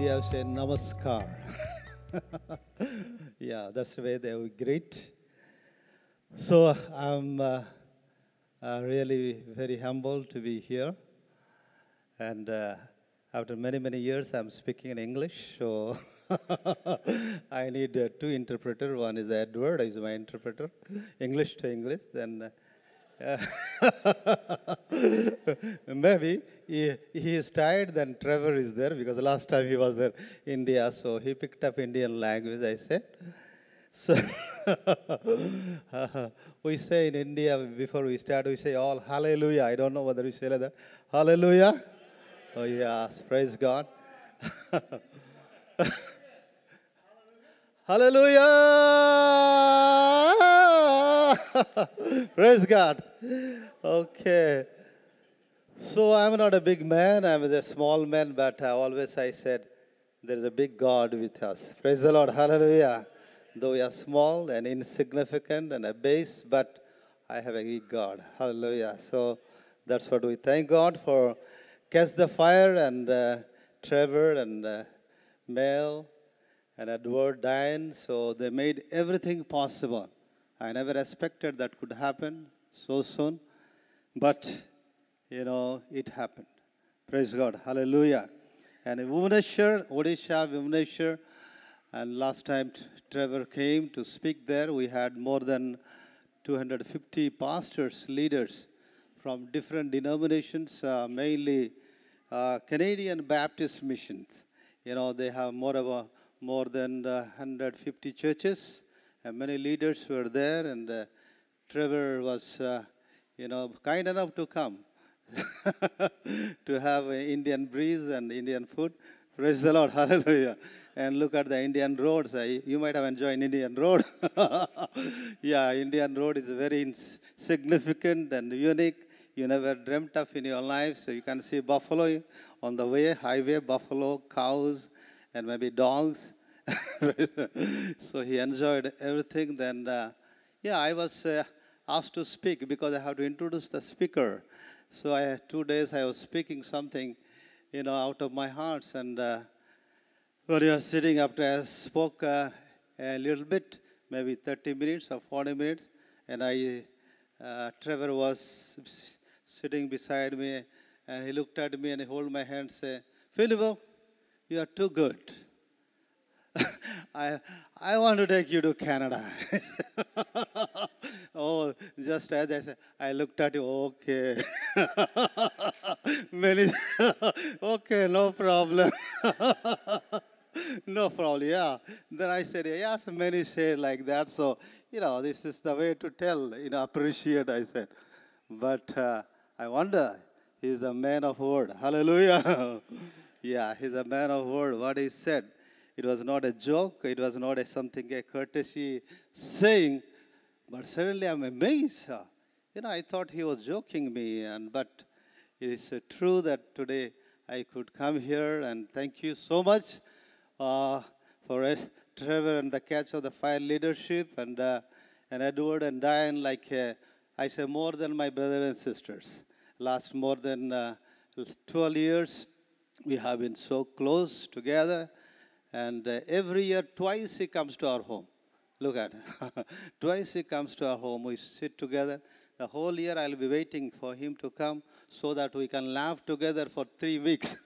India say namaskar. Yeah, that's the way they would greet. So I'm really very humbled to be here. And after many, many years, I'm speaking in English. So I need two interpreters. One is Edward, he's my interpreter, English to English. Then maybe he is tired, then Trevor is there, because last time he was there in India, so he picked up Indian language, I said. So we say in India, before we start, we say all hallelujah. I don't know whether we say like that. Hallelujah. Oh, yeah. Praise God. Hallelujah. Praise God. Okay. So I'm not a big man. I'm a small man, but I said, there is a big God with us. Praise the Lord. Hallelujah. Though we are small and insignificant and abased, but I have a big God. Hallelujah. So that's what we thank God for. Catch the Fire and Trevor and Mel and Edward, Diane. So they made everything possible. I never expected that could happen so soon. But, you know, it happened. Praise God. Hallelujah. And in Bhubaneswar, Odisha, Bhubaneswar, and last time Trevor came to speak there, we had more than 250 pastors, leaders from different denominations, mainly Canadian Baptist missions. You know, they have more than 150 churches, and many leaders were there, and Trevor was, you know, kind enough to come to have Indian breeze and Indian food. Praise the Lord. Hallelujah. And look at the Indian roads. You might have enjoyed Indian road. Yeah, Indian road is very significant and unique. You never dreamt of in your life. So you can see buffalo on the way, highway, buffalo, cows, and maybe dogs. So he enjoyed everything. Then, I was asked to speak because I have to introduce the speaker. So 2 days I was speaking something, you know, out of my heart. And when you are sitting, after I spoke a little bit, maybe 30 minutes or 40 minutes, and Trevor was sitting beside me, and he looked at me and he held my hand and said, Phanuel, you are too good. I want to take you to Canada. Oh, just as I said, I looked at you, okay. Okay, no problem. No problem, yeah. Then I said, yes, many say like that. So, you know, this is the way to tell, you know, appreciate, I said. But I wonder, he's the man of word. Hallelujah. Yeah, he's a man of word. What he said, it was not a joke. It was not a courtesy saying. But suddenly I'm amazed. You know, I thought he was joking me. But it is true that today I could come here, and thank you so much. For Trevor and the Catch of the Fire leadership, and Edward and Diane, like I say, more than my brothers and sisters. Last more than 12 years, we have been so close together, and every year, twice he comes to our home. Look at him. Twice he comes to our home. We sit together. The whole year I'll be waiting for him to come so that we can laugh together for 3 weeks.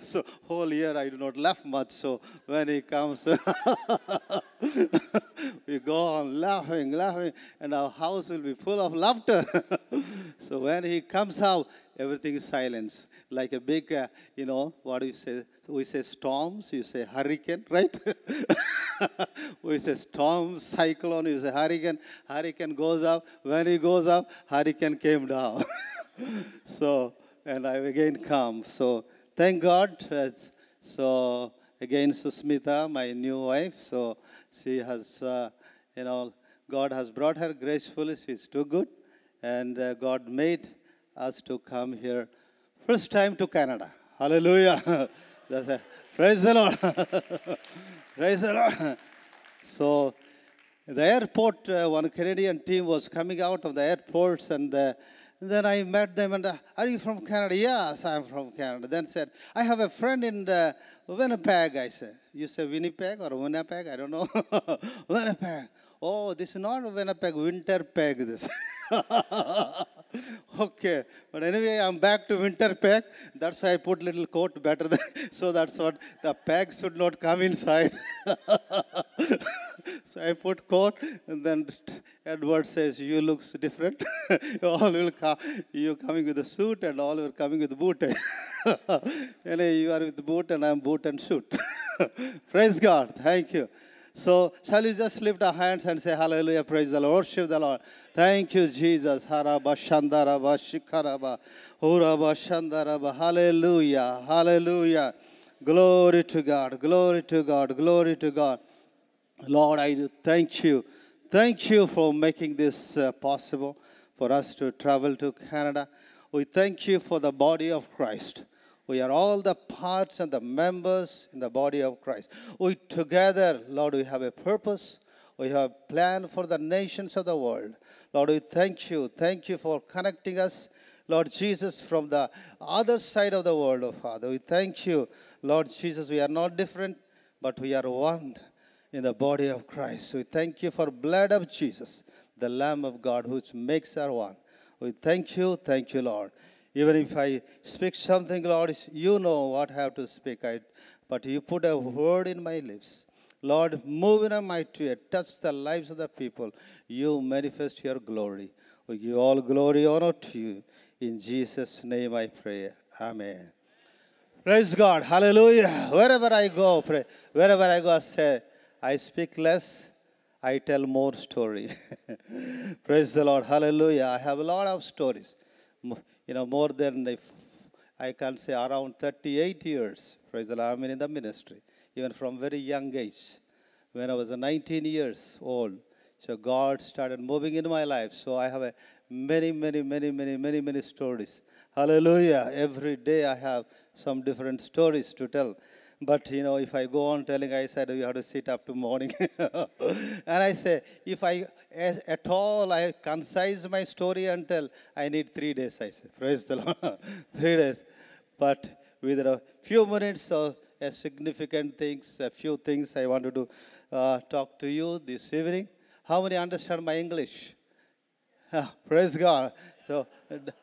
So whole year I do not laugh much. So when he comes, we go on laughing, and our house will be full of laughter. So when he comes out, everything is silence. Like a big, you know, what do you say? We say storms, you say hurricane, right? We say storm, cyclone, you say hurricane. Hurricane goes up. When he goes up, hurricane came down. So, and I again come. So, thank God. So, again, Susmita, my new wife. So, she has, you know, God has brought her gracefully. She's too good. And God made us to come here first time to Canada. Hallelujah. Praise the Lord. Praise the Lord. So the airport, one Canadian team was coming out of the airports, and Then I met them and, are you from Canada? Yes, I'm from Canada. Then said, I have a friend in Winnipeg, I said. You say Winnipeg or Winnipeg? I don't know. Winnipeg. Oh, this is not Winnipeg, Winterpeg this. Okay. But anyway, I'm back to Winterpeg. That's why I put little coat better than, so that's what, the peg should not come inside. So I put coat, and then Edward says, you look different. All will come. You're coming with a suit and all are coming with boot. And you are with boot and I'm boot and suit. Praise God. Thank you. So shall you just lift our hands and say hallelujah, praise the Lord, worship the Lord. Thank you, Jesus. Haraba Shandaraba Shikaraba Huraba Shandaraba. Hallelujah. Hallelujah. Glory to God. Glory to God. Glory to God. Lord, I thank you. Thank you for making this possible for us to travel to Canada. We thank you for the body of Christ. We are all the parts and the members in the body of Christ. We together, Lord, we have a purpose. We have a plan for the nations of the world. Lord, we thank you. Thank you for connecting us, Lord Jesus, from the other side of the world, oh Father. We thank you, Lord Jesus. We are not different, but we are one in the body of Christ. We thank you for blood of Jesus, the Lamb of God, which makes us one. We thank you, Lord. Even if I speak something, Lord, you know what I have to speak. But you put a word in my lips. Lord, move in a mighty way. Touch the lives of the people. You manifest your glory. We give all glory, honor to you. In Jesus' name I pray. Amen. Praise God. Hallelujah. Wherever I go, pray. Wherever I go, I say, I speak less, I tell more story. Praise the Lord. Hallelujah. I have a lot of stories. You know, more than, if I can say, around 38 years. Praise the Lord. I mean, in the ministry. Even from very young age. When I was 19 years old. So God started moving in my life. So I have a many stories. Hallelujah. Every day I have some different stories to tell. But, you know, if I go on telling, I said, you have to sit up to morning. And I say, if I, at all, I concise my story and tell, I need 3 days, I say. Praise the Lord. 3 days. But with a few minutes of significant things, a few things I wanted to talk to you this evening. How many understand my English? Praise God. So,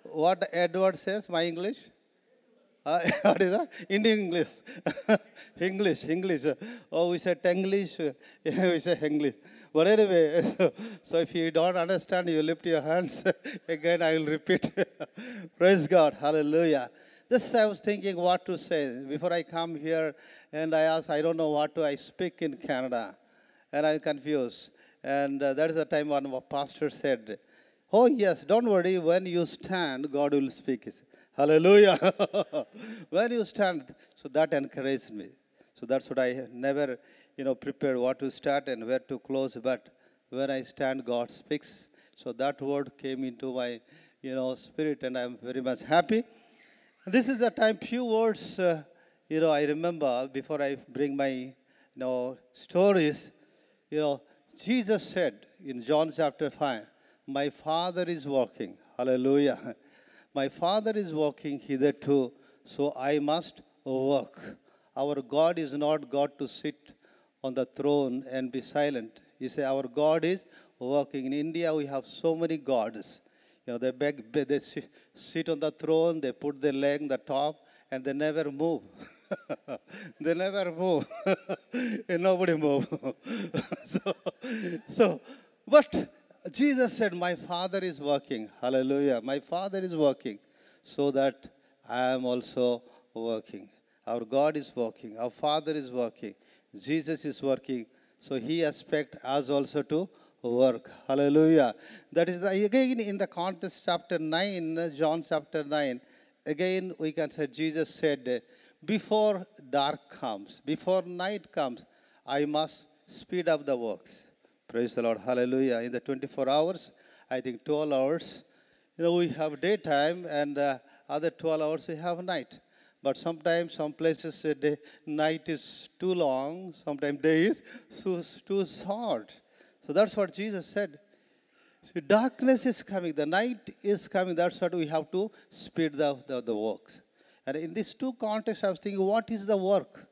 what Edward says, my English? What is that? Indian English. English. Oh, we say Tanglish. We say English. But anyway, so if you don't understand, you lift your hands. Again, I will repeat. Praise God. Hallelujah. This I was thinking what to say. Before I come here, and I asked, I don't know what to I speak in Canada. And I'm confused. And that is the time one pastor said, oh, yes, don't worry. When you stand, God will speak. He said, hallelujah. Where you stand. So that encouraged me. So that's what I never, you know, prepared what to start and where to close. But when I stand, God speaks. So that word came into my, you know, spirit, and I'm very much happy. This is the time, few words, you know, I remember before I bring my, you know, stories. You know, Jesus said in John chapter 5, my Father is walking. Hallelujah. My Father is walking hitherto, so I must work. Our God is not God to sit on the throne and be silent. You say, our God is working. In India, we have so many gods. You know, they sit on the throne, they put their leg on the top, and they never move. They never move. And nobody move. So, but Jesus said, my Father is working. Hallelujah. My Father is working so that I am also working. Our God is working. Our Father is working. Jesus is working. So he expects us also to work. Hallelujah. That is, again, in the context chapter 9, John chapter 9, again, we can say, Jesus said, before dark comes, before night comes, I must speed up the works. Praise the Lord. Hallelujah. In the 24 hours, I think 12 hours, you know, we have daytime, and other 12 hours we have night. But sometimes, some places, night is too long. Sometimes day is too short. So that's what Jesus said. So darkness is coming, the night is coming. That's what we have to speed up the works. And in these two contexts, I was thinking, what is the work?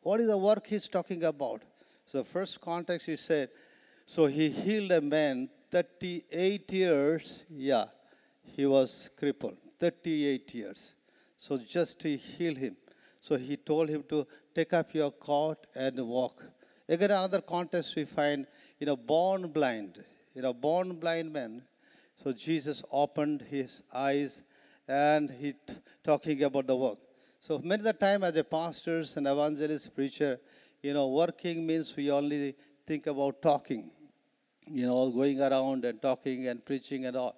What is the work he's talking about? So the first context, he said, so he healed a man 38 years. Yeah, he was crippled, 38 years. So just to heal him. So he told him to take up your cot and walk. Again, another context we find, born blind man. So Jesus opened his eyes and he talking about the work. So many of the time as a pastors and evangelist preacher, working means we only think about talking, going around and talking and preaching and all.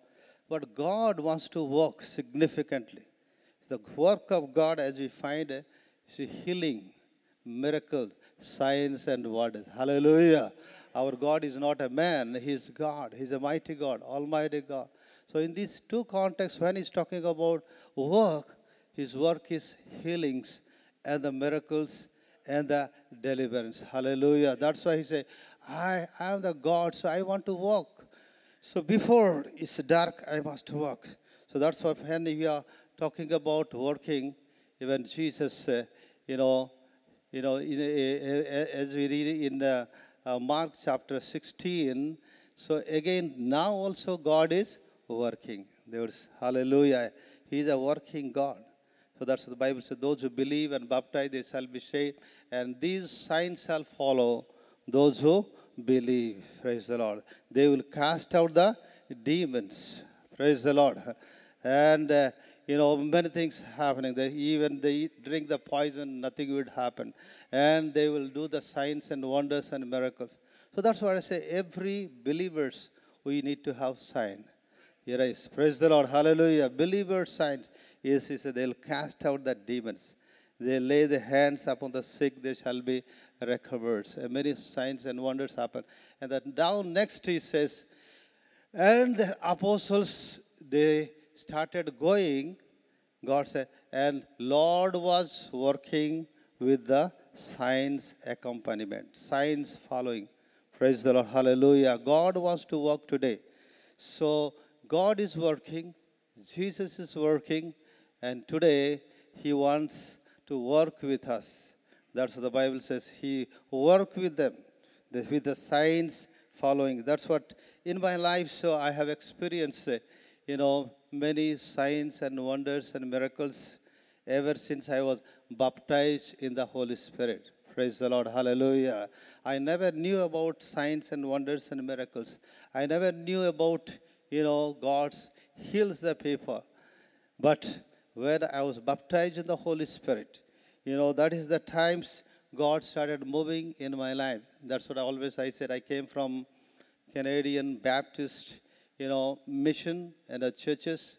But God wants to work significantly. The work of God, as we find, is healing, miracles, signs, and wonders. Hallelujah. Our God is not a man. He is God. He is a mighty God, almighty God. So in these two contexts, when he's talking about work, his work is healings and the miracles and the deliverance. Hallelujah. That's why he said, I am the God, so I want to work. So before it's dark, I must work. So that's why when we are talking about working, even Jesus, as we read in Mark chapter 16, so again, now also God is working. There's hallelujah. He is a working God. So that's what the Bible says, those who believe and baptize, they shall be saved. And these signs shall follow those who believe. Praise the Lord. They will cast out the demons. Praise the Lord. And many things happening. They drink the poison, nothing would happen. And they will do the signs and wonders and miracles. So that's why I say every believers, we need to have sign. Here I say, praise the Lord. Hallelujah. Believer signs. Yes, he said, they'll cast out the demons. They lay the hands upon the sick, they shall be recovered. And many signs and wonders happen. And then down next he says, and the apostles, they started going, God said, and Lord was working with the signs accompaniment, signs following. Praise the Lord. Hallelujah. God wants to work today. So God is working, Jesus is working, and today he wants to work with us. That's what the Bible says. He worked with them, with the signs following. That's what in my life, so I have experienced, many signs and wonders and miracles ever since I was baptized in the Holy Spirit. Praise the Lord. Hallelujah. I never knew about signs and wonders and miracles. I never knew about, God heals the people. But when I was baptized in the Holy Spirit, that is the times God started moving in my life. That's what I said. I came from Canadian Baptist mission and the churches.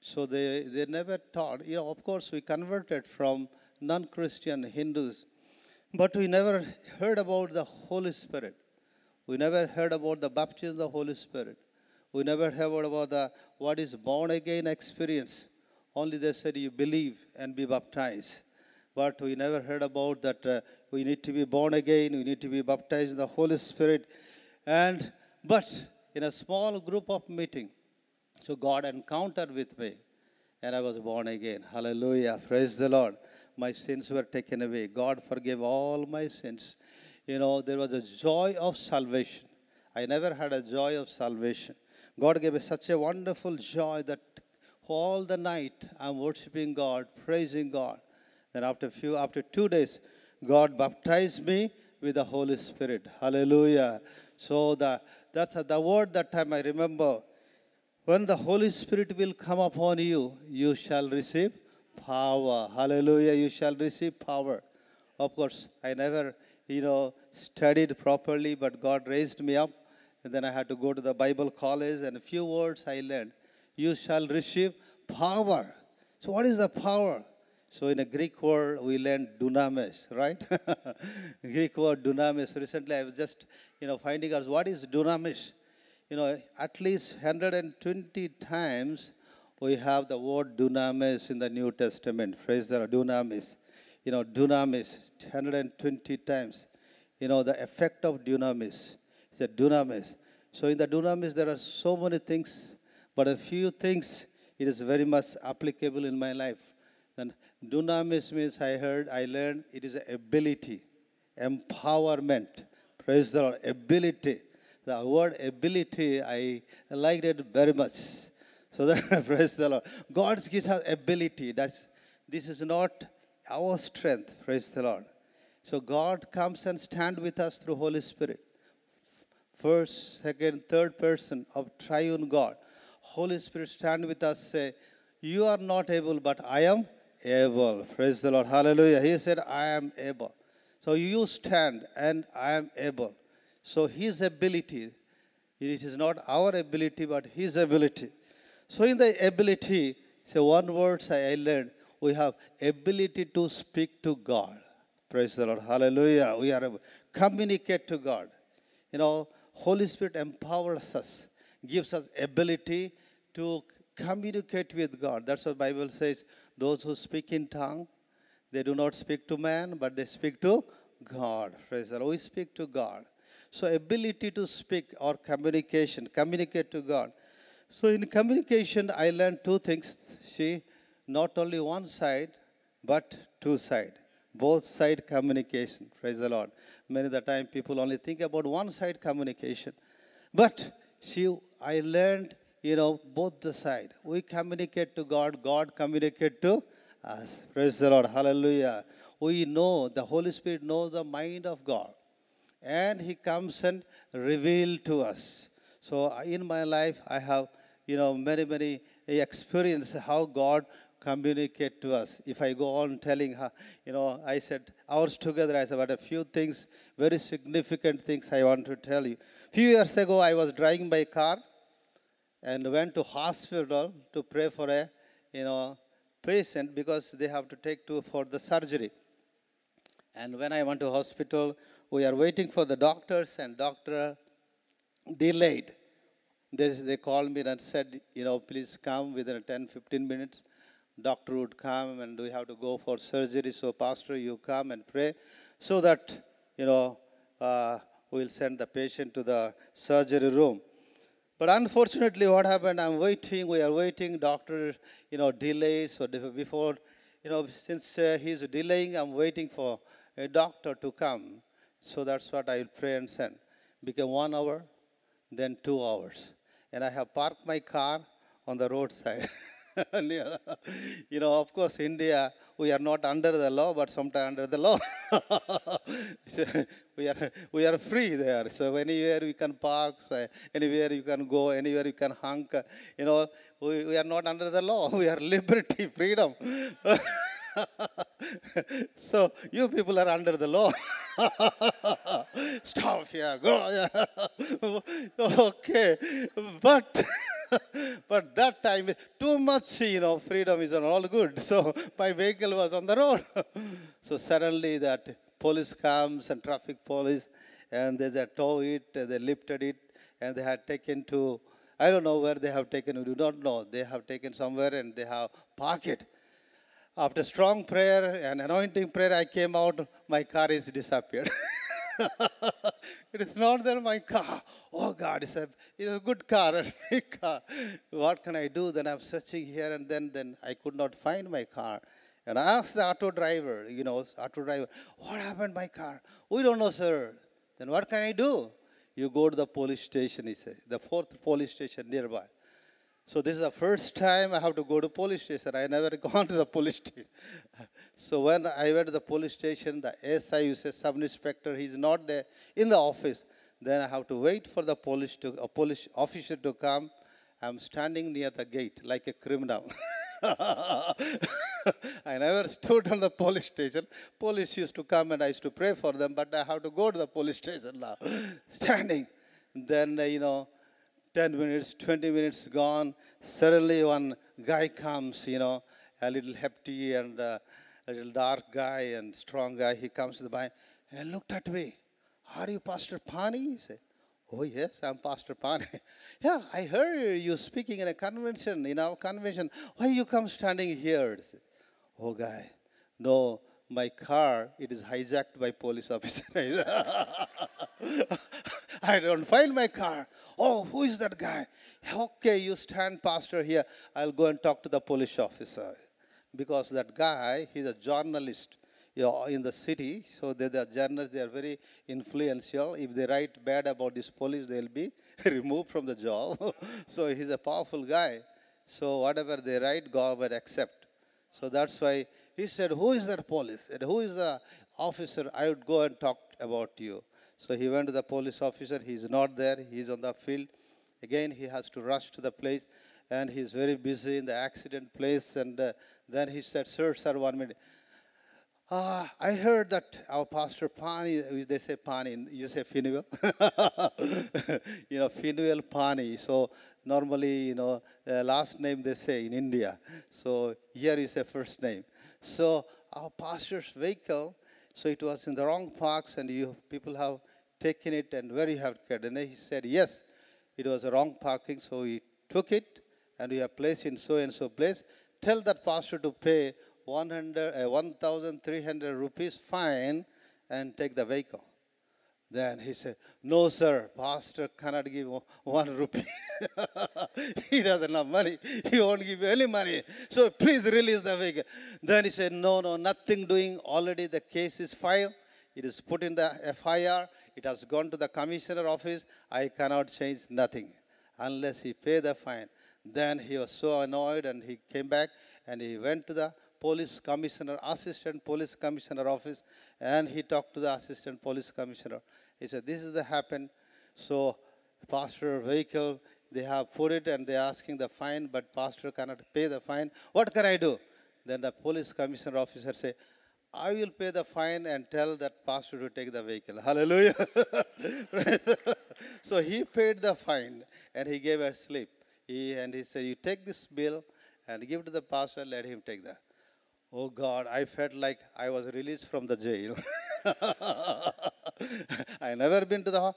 So they never taught. Of course, we converted from non-Christian Hindus. But we never heard about the Holy Spirit. We never heard about the baptism of the Holy Spirit. We never heard about what is born-again experience. Only they said you believe and be baptized. But we never heard about that we need to be born again. We need to be baptized in the Holy Spirit. But in a small group of meeting, so God encountered with me, and I was born again. Hallelujah. Praise the Lord. My sins were taken away. God forgave all my sins. There was a joy of salvation. I never had a joy of salvation. God gave me such a wonderful joy that all the night I'm worshiping God, praising God. Then after 2 days, God baptized me with the Holy Spirit. Hallelujah. So that's the word that time I remember. When the Holy Spirit will come upon you, you shall receive power. Hallelujah, you shall receive power. Of course, I never, studied properly, but God raised me up. And then I had to go to the Bible college, and a few words I learned. You shall receive power. So what is the power? So in a Greek word, we learned dunamis, right? Greek word dunamis. Recently, I was just, finding out what is dunamis. At least 120 times we have the word dunamis in the New Testament. Praise the Lord, dunamis. Dunamis, 120 times. The effect of dunamis. It's a dunamis. So in the dunamis, there are so many things, but a few things, it is very much applicable in my life. And dunamis means I heard, I learned, it is ability, empowerment. Praise the Lord, ability. The word ability, I liked it very much. So that, praise the Lord. God gives us ability. This is not our strength, praise the Lord. So God comes and stands with us through Holy Spirit. First, second, third person of triune God. Holy Spirit stand with us, say, you are not able, but I am able. Praise the Lord. Hallelujah. He said, I am able. So you stand and I am able. So his ability, it is not our ability, but his ability. So in the ability, so one word I learned, we have ability to speak to God. Praise the Lord. Hallelujah. We are able to communicate to God. You know, Holy Spirit empowers us, gives us ability to communicate with God. That's what the Bible says. Those who speak in tongue, they do not speak to man, but they speak to God. Praise the Lord. We speak to God. So ability to speak or communication, communicate to God. So in communication, I learned two things. See, not only one side, but two sides. Both side communication. Praise the Lord. Many of the time people only think about one side communication. But see, I learned, you know, both the side. We communicate to God. God communicate to us. Praise the Lord. Hallelujah. We know, the Holy Spirit knows the mind of God. And He comes and reveals to us. So in my life, I have, you know, many, many experiences how God communicate to us. If I go on telling her, you know, I said hours together, I said about a few things, very significant things I want to tell you. Few years ago, I was driving my car and went to hospital to pray for a, you know, patient because they have to take to for the surgery. And when I went to hospital, we are waiting for the doctors and doctor delayed. They called me and said, you know, please come within 10-15 minutes. Doctor would come and we have to go for surgery. So, pastor, you come and pray so that, you know, we'll send the patient to the surgery room. But unfortunately, what happened, we are waiting, doctor, you know, delays. So before, you know, since he's delaying, I'm waiting for a doctor to come. So that's what I will pray and send. Became 1 hour, then 2 hours. And I have parked my car on the roadside. You know, of course, India, we are not under the law, but sometimes under the law. So we are free there. So anywhere we can park, so anywhere you can go, anywhere you can honk. You know, we are not under the law. We are liberty, freedom. So you people are under the law. Stop here, go. Okay, but... But that time, too much, you know, freedom is not all good. So my vehicle was on the road. So suddenly that police comes and traffic police, and they tow it, they lifted it, and they had taken to, I don't know where they have taken, we do not know. They have taken somewhere and they have parked it. After strong prayer and anointing prayer, I came out, my car is disappeared. It is not there, my car. Oh, God, it's a good car, a big car. What can I do? Then I'm searching here, and then I could not find my car. And I asked the auto driver, what happened to my car? We don't know, sir. Then what can I do? You go to the police station, he said, the fourth police station nearby. So this is the first time I have to go to police station. I never gone to the police station. So when I went to the police station, the SI, you say sub-inspector, he's not there in the office. Then I have to wait for the police officer to come. I'm standing near the gate like a criminal. I never stood on the police station. Police used to come and I used to pray for them, but I have to go to the police station now. Standing. Then, you know, 10 minutes, 20 minutes gone. Suddenly one guy comes, you know, a little hefty and a little dark guy and strong guy. He comes to the bike and looked at me. Are you Pastor Pani? He said, oh, yes, I'm Pastor Pani. Yeah, I heard you speaking in a convention, in our convention. Why you come standing here? He said, oh, guy, no, my car, it is hijacked by police officer. I don't find my car. Oh, who is that guy? Okay, you stand, pastor, here. I'll go and talk to the police officer. Because that guy, he's a journalist, you know, in the city. So the journalists, they are very influential. If they write bad about this police, they'll be removed from the job. So he's a powerful guy. So whatever they write, government accept. So that's why he said, who is that police? And who is the officer? I would go and talk about you. So he went to the police officer. He's not there. He's on the field. Again, he has to rush to the place. And he's very busy in the accident place. And then he said, sir, 1 minute. I heard that our pastor Pani, they say Pani, you say Phanuel. You know, Phanuel Pani. So normally, you know, last name they say in India. So here is a first name. So our pastor's vehicle, so it was in the wrong parks, and you people have taken it and very have cared. And then he said, yes, it was a wrong parking. So we took it and we have placed in so-and-so place. Tell that pastor to pay 1,300 rupees fine and take the vehicle. Then he said, no, sir, pastor cannot give 1 rupee. He doesn't have money. He won't give you any money. So please release the vehicle. Then he said, no, nothing doing. Already the case is filed. It is put in the FIR. It has gone to the commissioner office. I cannot change nothing unless he pay the fine. Then he was so annoyed, and he came back and he went to the police commissioner, assistant police commissioner office, and he talked to the assistant police commissioner. He said, this is the happen. So pastor vehicle, they have put it and they are asking the fine, but pastor cannot pay the fine. What can I do? Then the police commissioner officer say, I will pay the fine and tell that pastor to take the vehicle. Hallelujah. So he paid the fine and he gave her slip. He said, you take this bill and give it to the pastor, let him take that. Oh God, I felt like I was released from the jail. I never been to,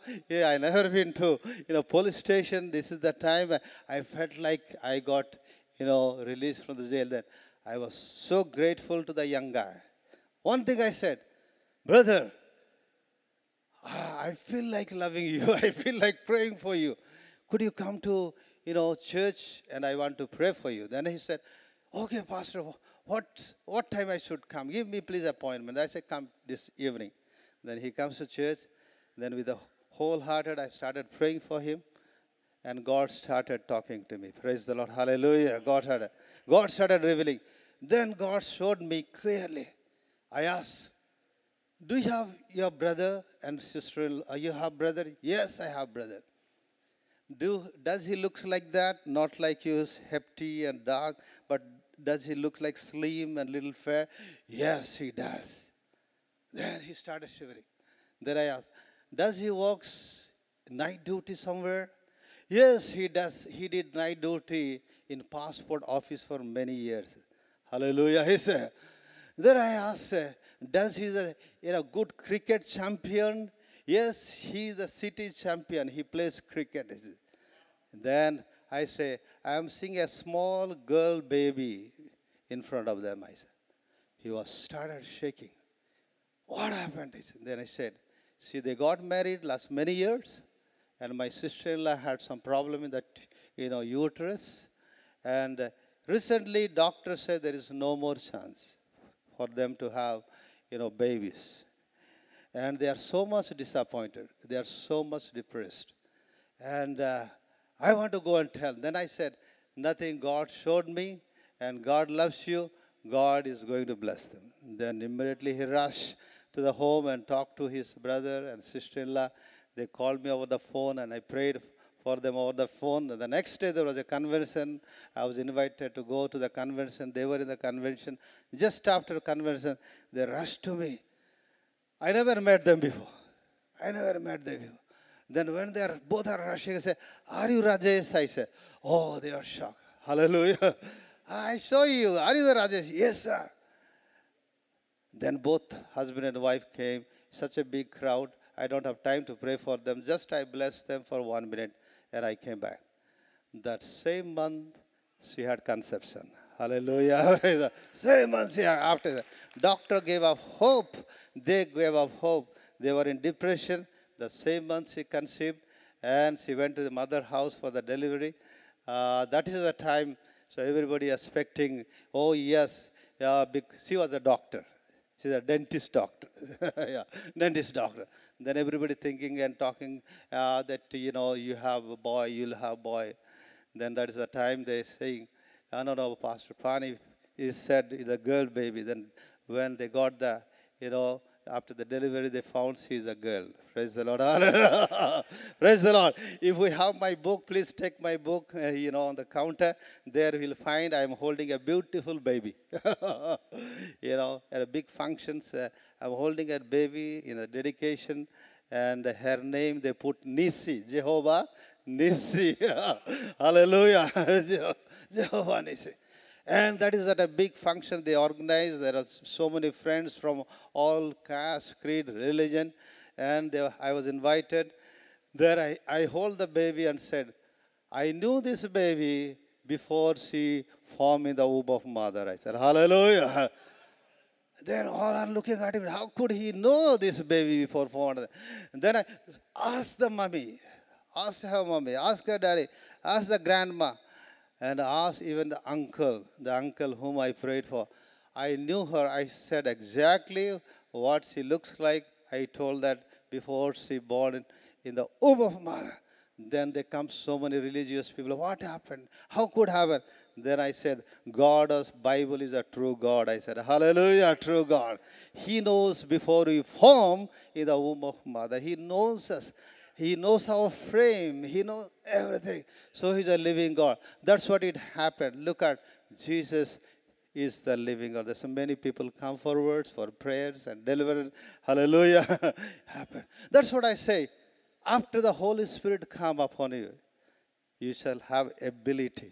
police station. This is the time I felt like I got, released from the jail. Then I was so grateful to the young guy. One thing I said, brother, I feel like loving you. I feel like praying for you. Could you come to, church, and I want to pray for you? Then he said, okay, pastor, what time I should come? Give me, please, appointment. I said, come this evening. Then he comes to church. Then with a wholehearted, I started praying for him. And God started talking to me. Praise the Lord. Hallelujah. God started revealing. Then God showed me clearly. I asked, do you have your brother and sister? You have brother? Yes, I have brother. Does he look like that? Not like he was hefty and dark, but does he look like slim and little fair? Yes, he does. Then he started shivering. Then I asked, does he work night duty somewhere? Yes, he does. He did night duty in passport office for many years. Hallelujah, he said. Then I asked, does he a good cricket champion? Yes, he is the city champion. He plays cricket. Then I say, I am seeing a small girl baby in front of them. I said, he was started shaking. What happened? Then I said, see, they got married last many years, and my sister-in-law had some problem in that, uterus, and recently doctors said there is no more chance for them to have, babies. And they are so much disappointed. They are so much depressed. And I want to go and tell. Then I said, nothing. God showed me. And God loves you. God is going to bless them. Then immediately he rushed to the home and talked to his brother and sister-in-law. They called me over the phone and I prayed for them over the phone. The next day there was a convention. I was invited to go to the convention. They were in the convention. Just after convention, they rushed to me. I never met them before. Then when they are both are rushing, I say, are you Rajesh? I say, oh, they are shocked. Hallelujah. I saw you. Are you the Rajesh? Yes, sir. Then both husband and wife came. Such a big crowd. I don't have time to pray for them. Just I blessed them for 1 minute and I came back. That same month, She had conception. Hallelujah. 7 months after that. Doctor gave up hope. They gave up hope. They were in depression. The same month she conceived and she went to the mother house for the delivery. That is the time, so everybody expecting, oh yes, she was a doctor. She's a dentist doctor. Yeah, dentist doctor. Then everybody thinking and talking that, you know, you have a boy, you'll have a boy. Then that is the time they saying, I don't know, Pastor Pani is said is a girl baby. Then when they got the, you know, after the delivery, they found she is a girl. Praise the Lord. Praise the Lord. If we have my book, please take my book, you know, on the counter. There you'll find I'm holding a beautiful baby. You know, at a big functions, I'm holding a baby in a dedication. And her name, they put Nisi Jehovah Nisi. Hallelujah. Jehovah Nisi. And that is at a big function they organize. There are so many friends from all caste, creed, religion. And I was invited. There I hold the baby and said, I knew this baby before she formed in the womb of mother. I said, hallelujah. Then all are looking at him. How could he know this baby before formed? And then I asked the mommy. Ask her mommy. Ask her daddy. Ask the grandma. And asked even the uncle whom I prayed for. I knew her. I said exactly what she looks like. I told that before she born in the womb of mother. Then there come so many religious people. What happened? How could happen? Then I said, God of Bible is a true God. I said, hallelujah, true God. He knows before we form in the womb of mother. He knows us. He knows our frame. He knows everything. So he's a living God. That's what it happened. Look at Jesus is the living God. There's so many people come forward for prayers and deliverance. Hallelujah. Happen. That's what I say. After the Holy Spirit come upon you, you shall have ability.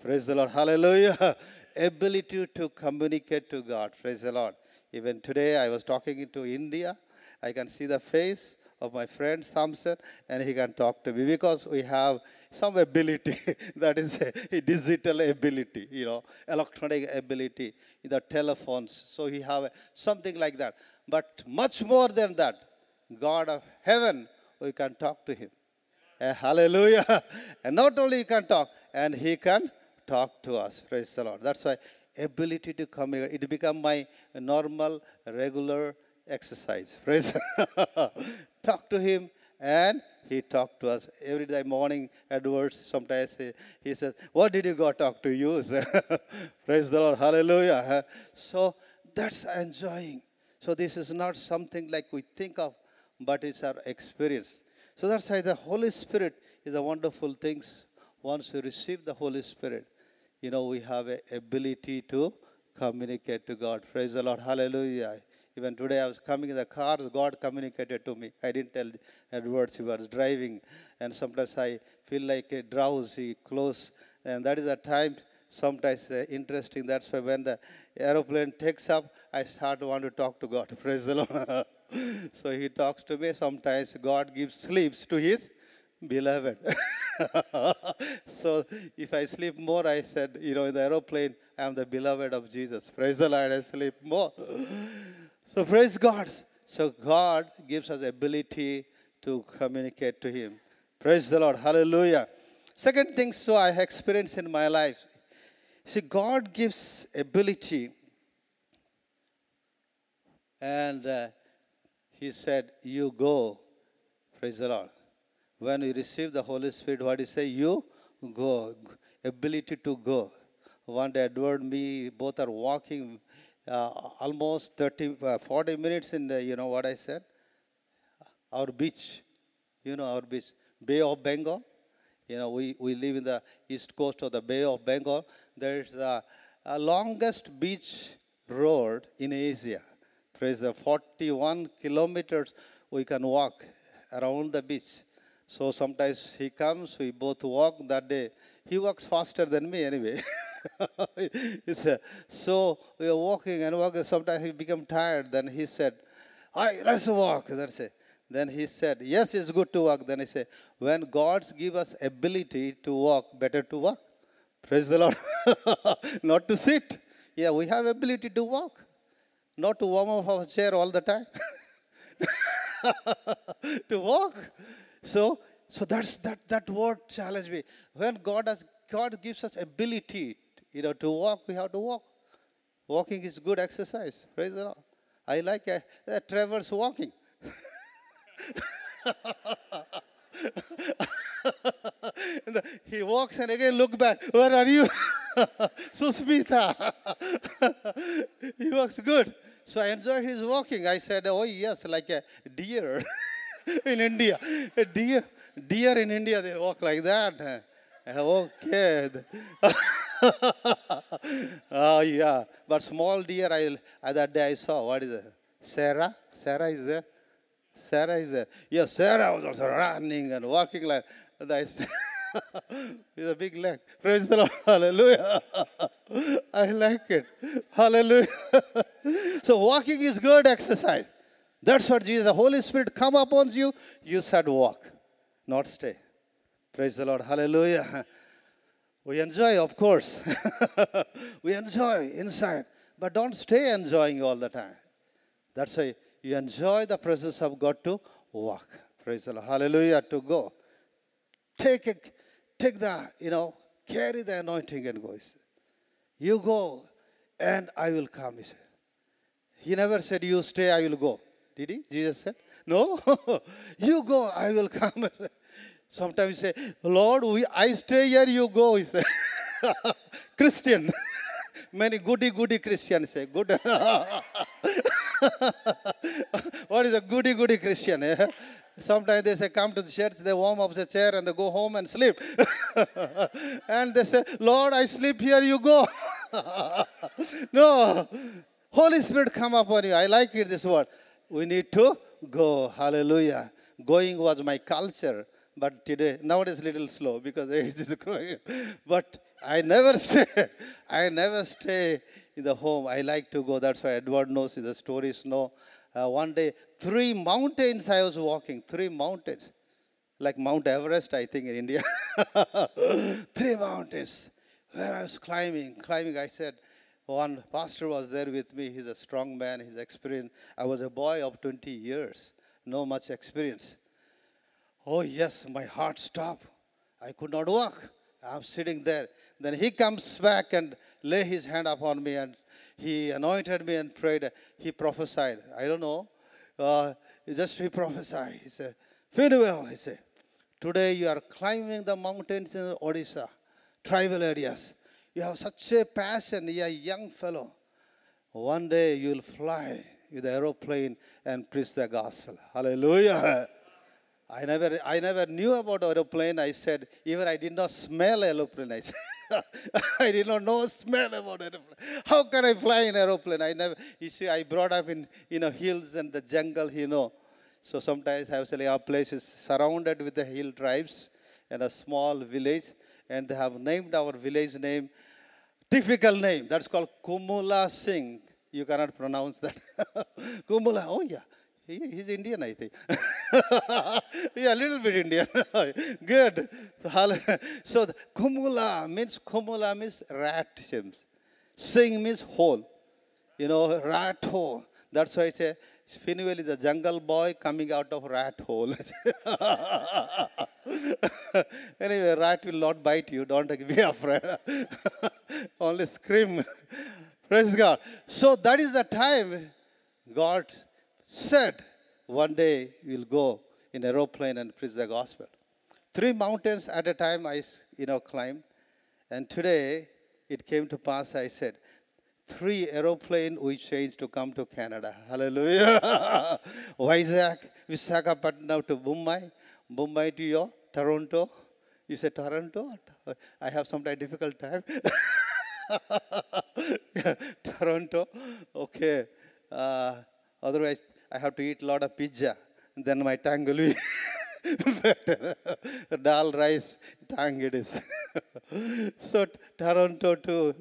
Praise the Lord. Hallelujah. Ability to communicate to God. Praise the Lord. Even today I was talking to India. I can see the face of my friend Samson, and he can talk to me because we have some ability. That is a digital ability, you know, electronic ability in the telephones. So he have something like that. But much more than that, God of heaven, we can talk to him. Hallelujah. And not only he can talk, and he can talk to us. Praise the Lord. That's why ability to communicate. It become my normal, regular exercise. Praise. Talk to him and he talked to us. Every day morning, Edward, sometimes he says, what did you go talk to you? Praise the Lord. Hallelujah. So that's enjoying. So this is not something like we think of, but it's our experience. So that's why the Holy Spirit is a wonderful thing. Once we receive the Holy Spirit, you know, we have an ability to communicate to God. Praise the Lord. Hallelujah. Even today I was coming in the car, God communicated to me. I didn't tell Edward, he was driving. And sometimes I feel like a drowsy, close. And that is a time, sometimes interesting. That's why when the aeroplane takes up, I start to want to talk to God. Praise the Lord. So he talks to me. Sometimes God gives sleeps to his beloved. So if I sleep more, I said, you know, in the aeroplane, I am the beloved of Jesus. Praise the Lord, I sleep more. So praise God. So God gives us ability to communicate to him. Praise the Lord. Hallelujah. Second thing, so I experienced in my life. See, God gives ability. And he said, you go. Praise the Lord. When we receive the Holy Spirit, what he say? You go. Ability to go. One day Edward and me both are walking almost 40 minutes in the, you know what I said? Our beach, you know, our beach, Bay of Bengal. You know, we live in the east coast of the Bay of Bengal. There is the longest beach road in Asia. Praise the 41 kilometers we can walk around the beach. So sometimes he comes, we both walk that day. He walks faster than me anyway. So we are walking and walking. Sometimes he become tired. Then he said, let's walk. Then he said, yes, it's good to walk. Then he said, when God gives us ability to walk, better to walk. Praise the Lord. Not to sit. Yeah, we have ability to walk. Not to warm up our chair all the time. To walk. So that's that word challenge me. When God gives us ability, to walk, we have to walk. Walking is good exercise. Praise the Lord. I like Trevor's walking. He walks and again look back. Where are you? Susmita. He walks good. So I enjoy his walking. I said, oh yes, like a deer in India. A deer in India, they walk like that. Okay. Oh yeah. But small deer, that day I saw, what is it? Sarah? Sarah is there. Yes, Sarah was also running and walking like that. With a big leg. Praise the Lord. Hallelujah. I like it. Hallelujah. So walking is good exercise. That's what Jesus, the Holy Spirit come upon you. You said walk, not stay. Praise the Lord. Hallelujah. We enjoy, of course. We enjoy inside. But don't stay enjoying all the time. That's why you enjoy the presence of God to walk. Praise the Lord. Hallelujah. To go. Carry the anointing and go. You go and I will come. He never said, you stay, I will go. Did he? Jesus said, no. You go, I will come. Sometimes you say, Lord, I stay here, you go. He said, Christian. Many goody-goody Christians say, good. What is a goody-goody Christian? Eh? Sometimes they say, come to the church, they warm up the chair and they go home and sleep. And they say, Lord, I sleep here, you go. No. Holy Spirit come upon you. I like it, this word. We need to go. Hallelujah. Going was my culture. But today, now it is a little slow because age is growing. But I never stay in the home. I like to go. That's why Edward knows the stories. No. One day, 3 mountains I was walking. 3 mountains. Like Mount Everest, I think, in India. 3 mountains. Where I was climbing. I said, one pastor was there with me. He's a strong man. He's experienced. I was a boy of 20 years. No much experience. Oh yes, my heart stopped. I could not walk. I'm sitting there. Then he comes back and lay his hand upon me and he anointed me and prayed. He prophesied. I don't know. He prophesied. He said, Phanuel, he said, today you are climbing the mountains in Odisha, tribal areas. You have such a passion. You are a young fellow. One day you will fly with the aeroplane and preach the gospel. Hallelujah. I never knew about aeroplane. I said, even I did not smell aeroplane. I said, I did not know smell about aeroplane. How can I fly in aeroplane? I brought up in hills and the jungle. So sometimes I was like, our place is surrounded with the hill tribes and a small village, and they have named our village name, typical name. That's called Kumula Singh. You cannot pronounce that. Kumula. Oh yeah. He's Indian, I think. Yeah, a little bit Indian. Good. So, Kumula means rat. Singh means hole. Rat hole. That's why I say, Phanuel is a jungle boy coming out of rat hole. Anyway, rat will not bite you. Don't be afraid. Only scream. Praise God. So, that is the time God said, one day we'll go in an aeroplane and preach the gospel. 3 mountains at a time I, climbed. And today it came to pass, I said, 3 aeroplanes we changed to come to Canada. Hallelujah. Visakhapatnam to Mumbai, Mumbai to Toronto. You say Toronto? I have sometimes difficult time. Toronto. Okay. Otherwise, I have to eat a lot of pizza. Then my tongue will be better. Dal, rice, tongue it is. So Toronto to,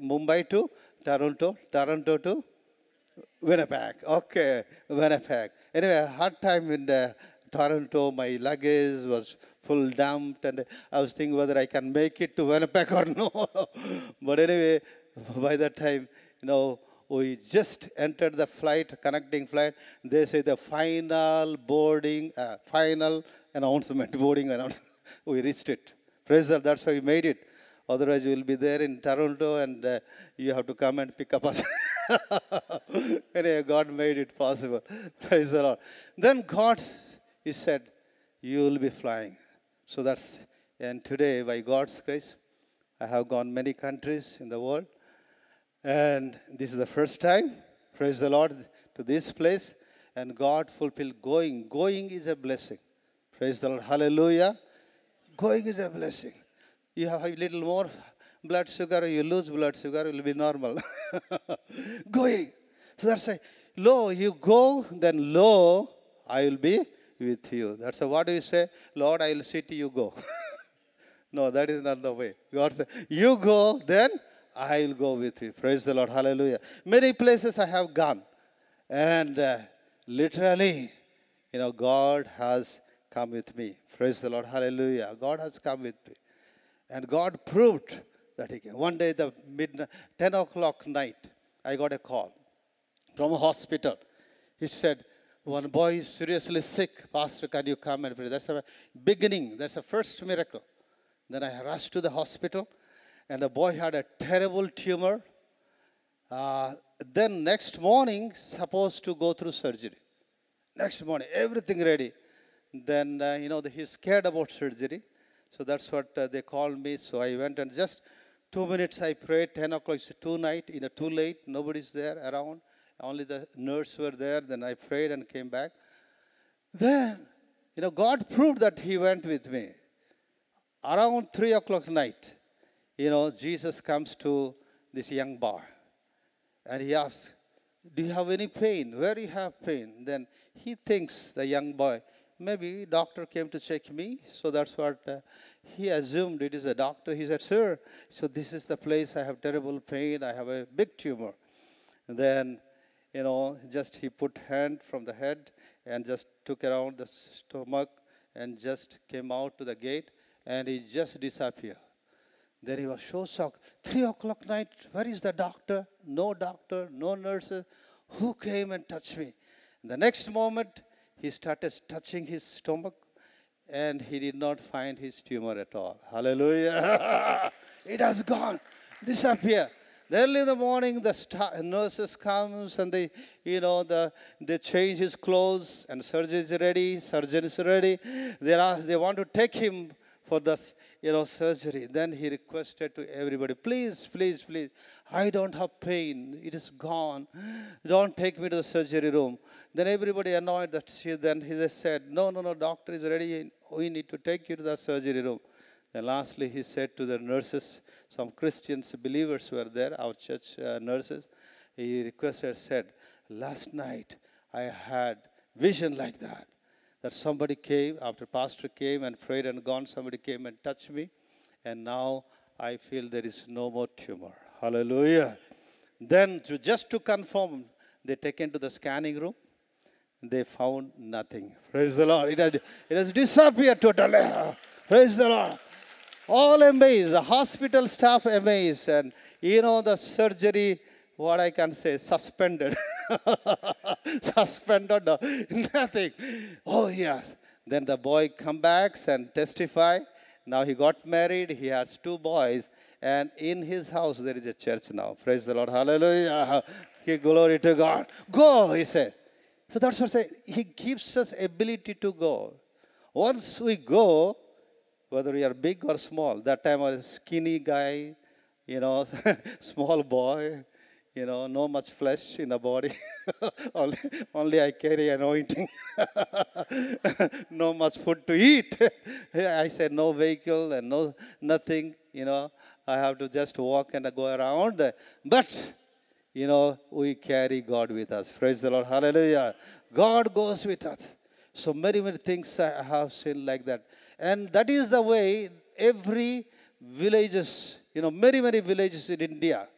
Mumbai to Toronto. Toronto to Winnipeg. Okay, Winnipeg. Anyway, hard time in Toronto. My luggage was full dumped, and I was thinking whether I can make it to Winnipeg or no. But anyway, by that time, you know, we just entered the flight, connecting flight. They say the final boarding, final announcement, boarding announcement. We reached it. Praise the Lord, that's how we made it. Otherwise, you will be there in Toronto, and you have to come and pick up us. Anyway, God made it possible. Praise the Lord. Then God, He said, you will be flying. So that's, and today, by God's grace, I have gone many countries in the world. And this is the first time, praise the Lord, to this place. And God fulfilled going. Going is a blessing. Praise the Lord. Hallelujah. Going is a blessing. You have a little more blood sugar, you lose blood sugar, it will be normal. Going. So that's why, lo, you go, then lo, I will be with you. That's why, what do you say? Lord, I will see to you go. No, that is not the way. God said, you go, then I will go with you. Praise the Lord. Hallelujah. Many places I have gone. And literally, you know, God has come with me. Praise the Lord. Hallelujah. God has come with me. And God proved that He came. One day, the midnight, 10 o'clock night, I got a call from a hospital. He said, one boy is seriously sick. Pastor, can you come and pray? That's a beginning. That's the first miracle. Then I rushed to the hospital. And the boy had a terrible tumor. Then next morning, supposed to go through surgery. Next morning, everything ready. Then, you know, he's scared about surgery. So that's what they called me. So I went and just 2 minutes I prayed. 10 o'clock, it's too night, you know, too late. Nobody's there around. Only the nurse were there. Then I prayed and came back. Then, you know, God proved that He went with me. Around 3 o'clock night, you know, Jesus comes to this young boy and He asks, do you have any pain? Where do you have pain? Then he thinks, the young boy, maybe doctor came to check me. So that's what he assumed, it is a doctor. He said, sir, so this is the place I have terrible pain. I have a big tumor. And then, you know, just he put hand from the head and just took around the stomach and just came out to the gate and he just disappeared. Then he was so shocked. 3 o'clock night, where is the doctor? No doctor, no nurses. Who came and touched me? The next moment, he started touching his stomach and he did not find his tumor at all. Hallelujah. It has gone. Disappear. Early in the morning, the nurses comes and they, you know, they change his clothes and surgeon is ready. They want to take him for this, you know, surgery. Then he requested to everybody, please, I don't have pain. It is gone. Don't take me to the surgery room. Then everybody annoyed that he said, no, doctor is ready. We need to take you to the surgery room. Then lastly, he said to the nurses, some Christians, believers were there, our church nurses. He requested, said, last night I had vision like that. That somebody came, after pastor came and prayed and gone, somebody came and touched me. And now I feel there is no more tumor. Hallelujah. Then just to confirm, they take him to the scanning room. They found nothing. Praise the Lord. It has disappeared totally. Praise the Lord. All amazed. The hospital staff amazed. And you know the surgery, what I can say, suspended. Suspended, no, nothing. Oh, yes. Then the boy comes back and testify. Now he got married. He has two boys. And in his house, there is a church now. Praise the Lord. Hallelujah. Glory to God. Go, he said. So that's what I say. He gives us ability to go. Once we go, whether we are big or small, that time I was a skinny guy, you know, small boy. You know, no much flesh in the body. only I carry anointing. No much food to eat. I said no vehicle and no nothing. You know, I have to just walk and go around. But, you know, we carry God with us. Praise the Lord. Hallelujah. God goes with us. So many things I have seen like that. And that is the way every villages, you know, many villages in India.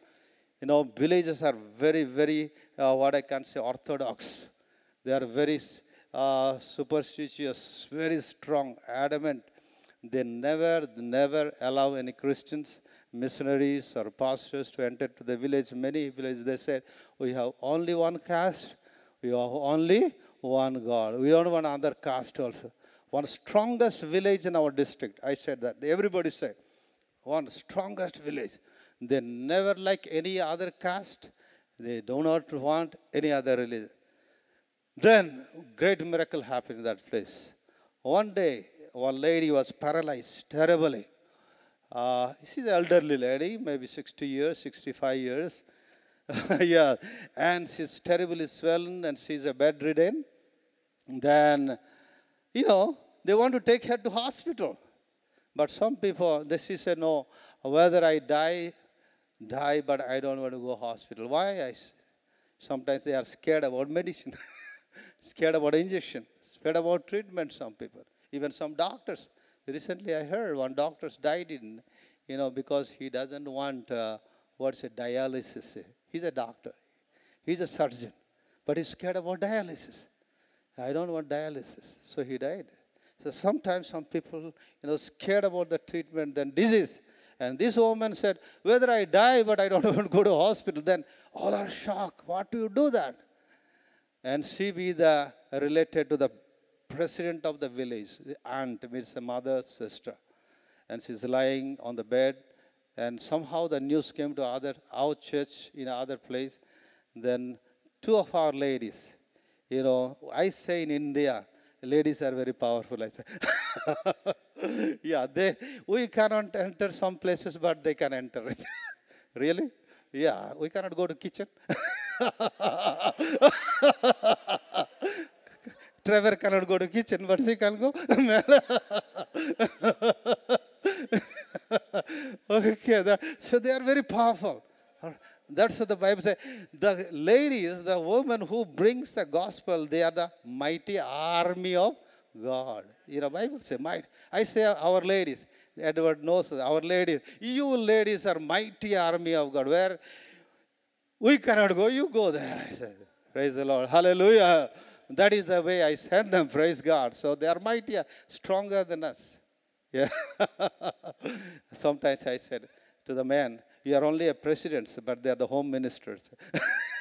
You know, villages are very, very, what I can say, orthodox. They are very superstitious, very strong, adamant. They never allow any Christians, missionaries or pastors to enter to the village. Many villages they said, we have only one caste, we have only one God. We don't want another caste also. One strongest village in our district. I said that. Everybody said, one strongest village. They never like any other caste. They do not want any other religion. Then, great miracle happened in that place. One day, one lady was paralyzed terribly. She's an elderly lady, maybe 60 years, 65 years. Yeah, and she's terribly swollen and she's a bedridden. Then, you know, they want to take her to hospital. But some people, she said, no, whether I die, but I don't want to go to hospital. Why? Sometimes they are scared about medicine, scared about injection, scared about treatment, some people. Even some doctors. Recently I heard one doctor died because he doesn't want, dialysis. He's a doctor. He's a surgeon. But he's scared about dialysis. I don't want dialysis. So he died. So sometimes some people, scared about the treatment than disease. And this woman said, whether I die, but I don't want to go to hospital. Then all are shocked. What do you do that? And she be related to the president of the village, the aunt, means the mother's sister. And she's lying on the bed. And somehow the news came to our church in other place. Then two of our ladies, I say in India, ladies are very powerful, I say. Yeah, we cannot enter some places, but they can enter. Really? Yeah, we cannot go to kitchen. Trevor cannot go to kitchen, but he can go. Okay, so they are very powerful. That's what the Bible says. The ladies, the woman who brings the gospel, they are the mighty army of God. Bible says might. I say our ladies. Edward knows our ladies. You ladies are mighty army of God. Where we cannot go, you go there. I say, praise the Lord. Hallelujah. That is the way I send them. Praise God. So they are mightier, stronger than us. Yeah. Sometimes I said to the man, you are only a president, but they are the home ministers.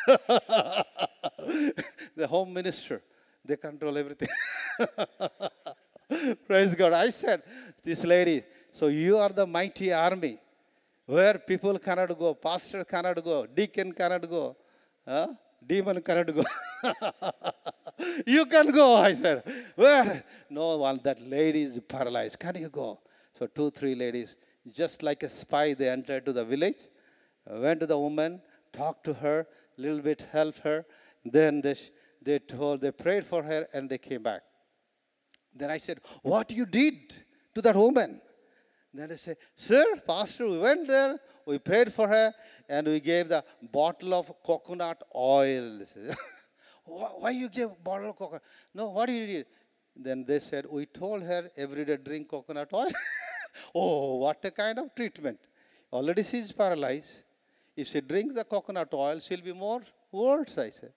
The home minister, they control everything. Praise God. I said, this lady, so you are the mighty army where people cannot go, pastor cannot go, deacon cannot go, demon cannot go. You can go, I said. Where? No one, that lady is paralyzed. Can you go? So 2-3 ladies, just like a spy, they entered to the village, went to the woman, talked to her, little bit helped her. Then they prayed for her and they came back. Then I said, what you did to that woman? Then they said, sir, pastor, we went there, we prayed for her and we gave the bottle of coconut oil. Why you gave bottle of coconut? No, what did you do? Then they said, we told her every day drink coconut oil. Oh, what a kind of treatment. Already she is paralyzed. If she drinks the coconut oil, she will be more worse, I said.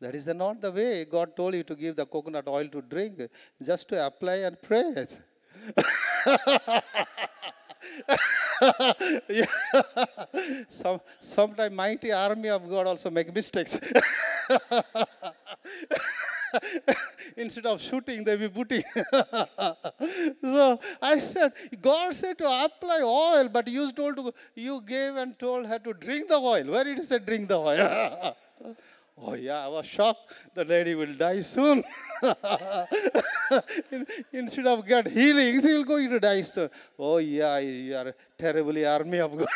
That is not the way God told you to give the coconut oil to drink, just to apply and pray. Yeah. Sometimes mighty army of God also make mistakes. Instead of shooting, they be booting. So I said, God said to apply oil, but you gave and told her to drink the oil. Where did you say drink the oil? Oh yeah, I was shocked. The lady will die soon. Instead of get healing, she will go to die soon. Oh yeah, you are terribly army of God.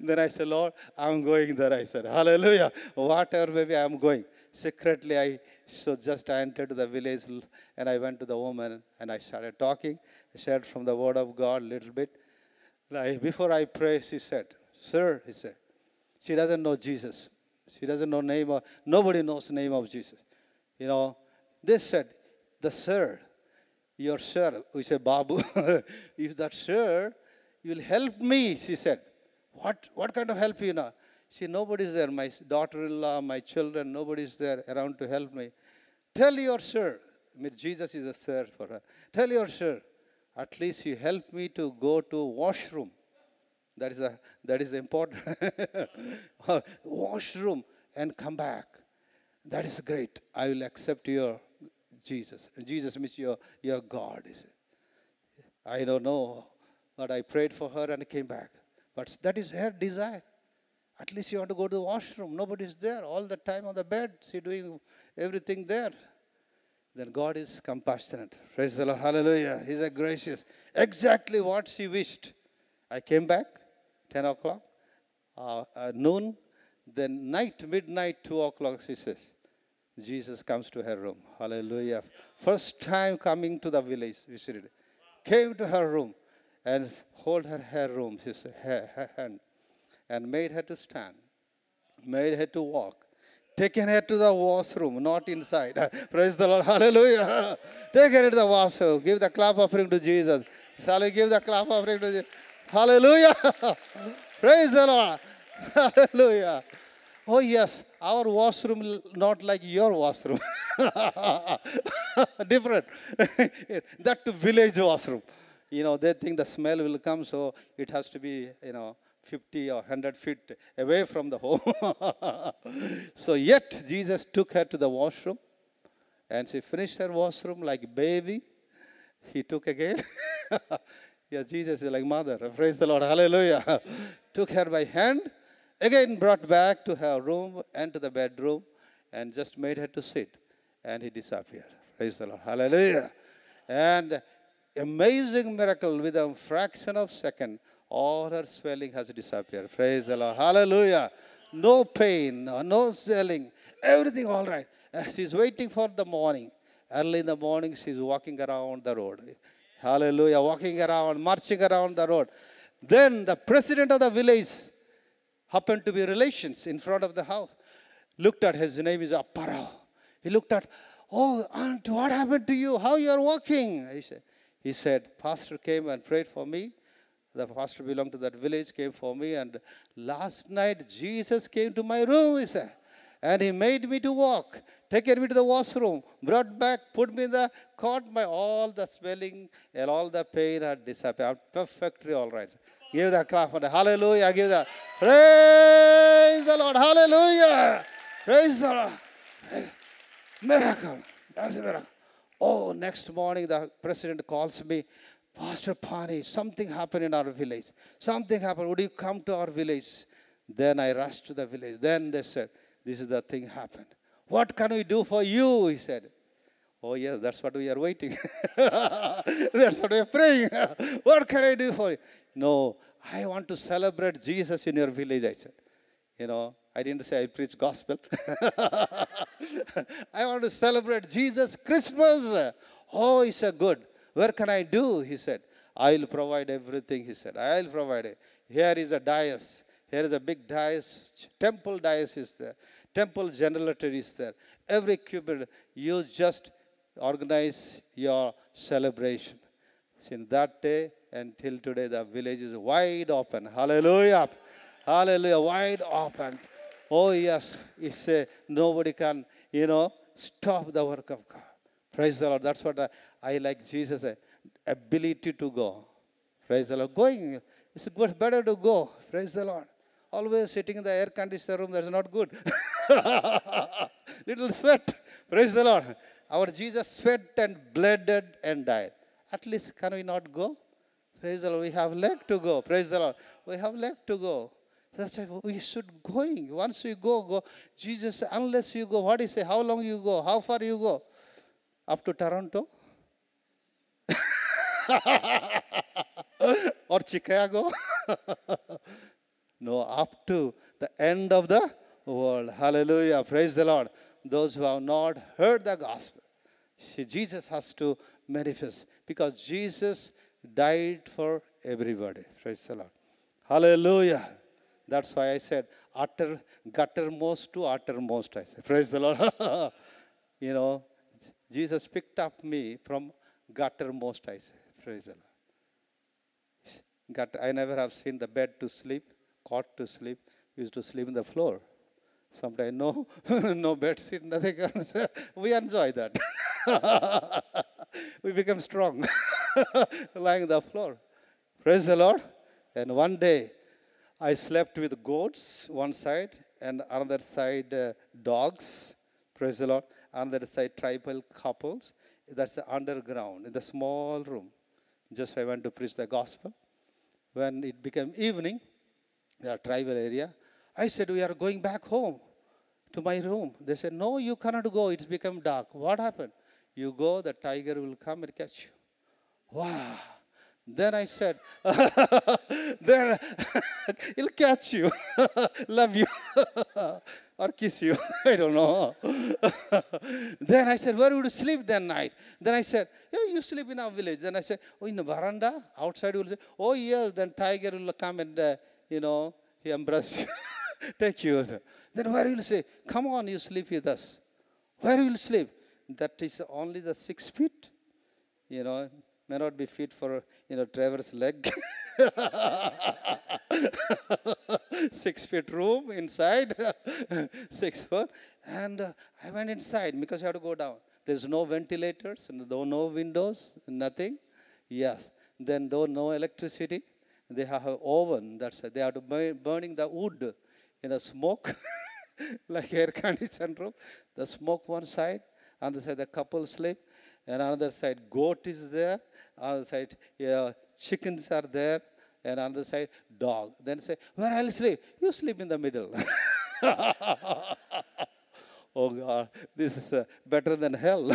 Then I said, Lord, I'm going there. I said, hallelujah. Whatever, baby, I'm going. Secretly, I entered the village and I went to the woman and I started talking. I shared from the word of God a little bit. Before I pray, she said, sir, he said, she doesn't know Jesus. She doesn't know name. Nobody knows the name of Jesus. They said, the sir, your sir, we say Babu. If that sir, you will help me, she said. What kind of help you know? See, nobody's there. My daughter-in-law, my children, nobody's there around to help me. Tell your sir. Jesus is a sir for her. Tell your sir, at least you help me to go to washroom. That is important. Washroom and come back. That is great. I will accept your Jesus. Jesus means your God. I don't know, but I prayed for her and came back. But that is her desire. At least you want to go to the washroom. Nobody is there all the time on the bed. She doing everything there. Then God is compassionate. Praise the Lord. Hallelujah. He's a gracious. Exactly what she wished. I came back, 10 o'clock, noon. Then midnight, 2 o'clock, she says, Jesus comes to her room. Hallelujah. First time coming to the village, visited. Came to her room and hold her hair room, she said, her hand, and made her to stand, made her to walk, taken her to the washroom, not inside. Praise the Lord. Hallelujah. Take her to the washroom. Give the clap offering to Jesus. Shall we give the clap offering to Jesus? Hallelujah. Praise the Lord. Hallelujah. Oh, yes. Our washroom not like your washroom. Different. That village washroom. They think the smell will come, so it has to be, 50 or 100 feet away from the home. So yet Jesus took her to the washroom, and she finished her washroom like baby. He took again. Yeah, Jesus is like mother. Praise the Lord. Hallelujah. Took her by hand. Again brought back to her room and to the bedroom and just made her to sit. And he disappeared. Praise the Lord. Hallelujah. And amazing miracle, with a fraction of a second, all her swelling has disappeared. Praise the Lord. Hallelujah. No pain, no swelling. Everything all right. She's waiting for the morning. Early in the morning, she's walking around the road. Hallelujah. Walking around, marching around the road. Then the president of the village happened to be relations in front of the house. Looked at his name is Apparao. He looked at, oh, aunt, what happened to you? How you are walking? He said, pastor came and prayed for me. The pastor belonged to that village, came for me. And last night, Jesus came to my room, he said. And he made me to walk, taken me to the washroom, brought back, put me in the cot. All the swelling and all the pain had disappeared. Perfectly all right. Give the clap for the hallelujah. Give the praise the Lord. Hallelujah. Praise the Lord. Miracle. That's a miracle. Oh, next morning the president calls me. Pastor Pani, something happened in our village. Something happened. Would you come to our village? Then I rushed to the village. Then they said, this is the thing happened. What can we do for you? He said. Oh, yes, that's what we are waiting. That's what we are praying. What can I do for you? No, I want to celebrate Jesus in your village, I said. I didn't say I preach gospel. I want to celebrate Jesus Christmas. Oh, he said, good. Where can I do? He said, I'll provide everything, he said. I'll provide it. Here is a dais. Here is a big dais. Temple dais is there. Temple generator is there. Every cubit, you just organize your celebration. Since that day until today, the village is wide open. Hallelujah. Hallelujah. Wide open. Oh, yes. It's nobody can, stop the work of God. Praise the Lord. That's what I like Jesus' ability to go. Praise the Lord. Going, it's good, better to go. Praise the Lord. Always sitting in the air-conditioned room, that's not good. Little sweat. Praise the Lord. Our Jesus sweat and bled and died. At least can we not go? Praise the Lord. We have leg to go. Praise the Lord. We have leg to go. That's why we should going. Once you go. Jesus, unless you go, what do you say? How long you go? How far you go? Up to Toronto? Or Chicago? No, up to the end of the world. Hallelujah. Praise the Lord. Those who have not heard the gospel. See, Jesus has to manifest. Because Jesus died for everybody. Praise the Lord. Hallelujah. That's why I said, guttermost to uttermost, I said. Praise the Lord. Jesus picked up me from guttermost, I say. Praise the Lord. I never have seen the bed to sleep, cot to sleep. Used to sleep in the floor. Sometimes no bed sheet, nothing else. We enjoy that. We become strong, lying on the floor. Praise the Lord. And one day, I slept with goats, one side, and another side dogs. Praise the Lord. Another side tribal couples. That's underground, in the small room. Just I went to preach the gospel. When it became evening, the tribal area, I said, we are going back home to my room. They said, no, you cannot go. It's become dark. What happened? You go, the tiger will come and catch you. Wow. Then I said, then he'll catch you, love you, or kiss you. I don't know. Then I said, where would you sleep that night? Then I said, yeah, you sleep in our village. Then I said, oh, in the veranda, outside, we'll say, oh, yes, then tiger will come and, he embrace you, take you. Then where will you sleep? Come on, you sleep with us. Where will you sleep? That is only the 6 feet, may not be fit for, Trevor's leg. 6 feet room inside, 6 foot. And I went inside because you have to go down. There's no ventilators, no windows, nothing. Yes. Then though no electricity, they have an oven. They are burning the wood in the smoke, like air conditioned room. The smoke one side, and the side the couple sleep. And another side, goat is there. Another side, chickens are there. And another side, dog. Then say, where I'll sleep? You sleep in the middle. Oh, God, this is better than hell.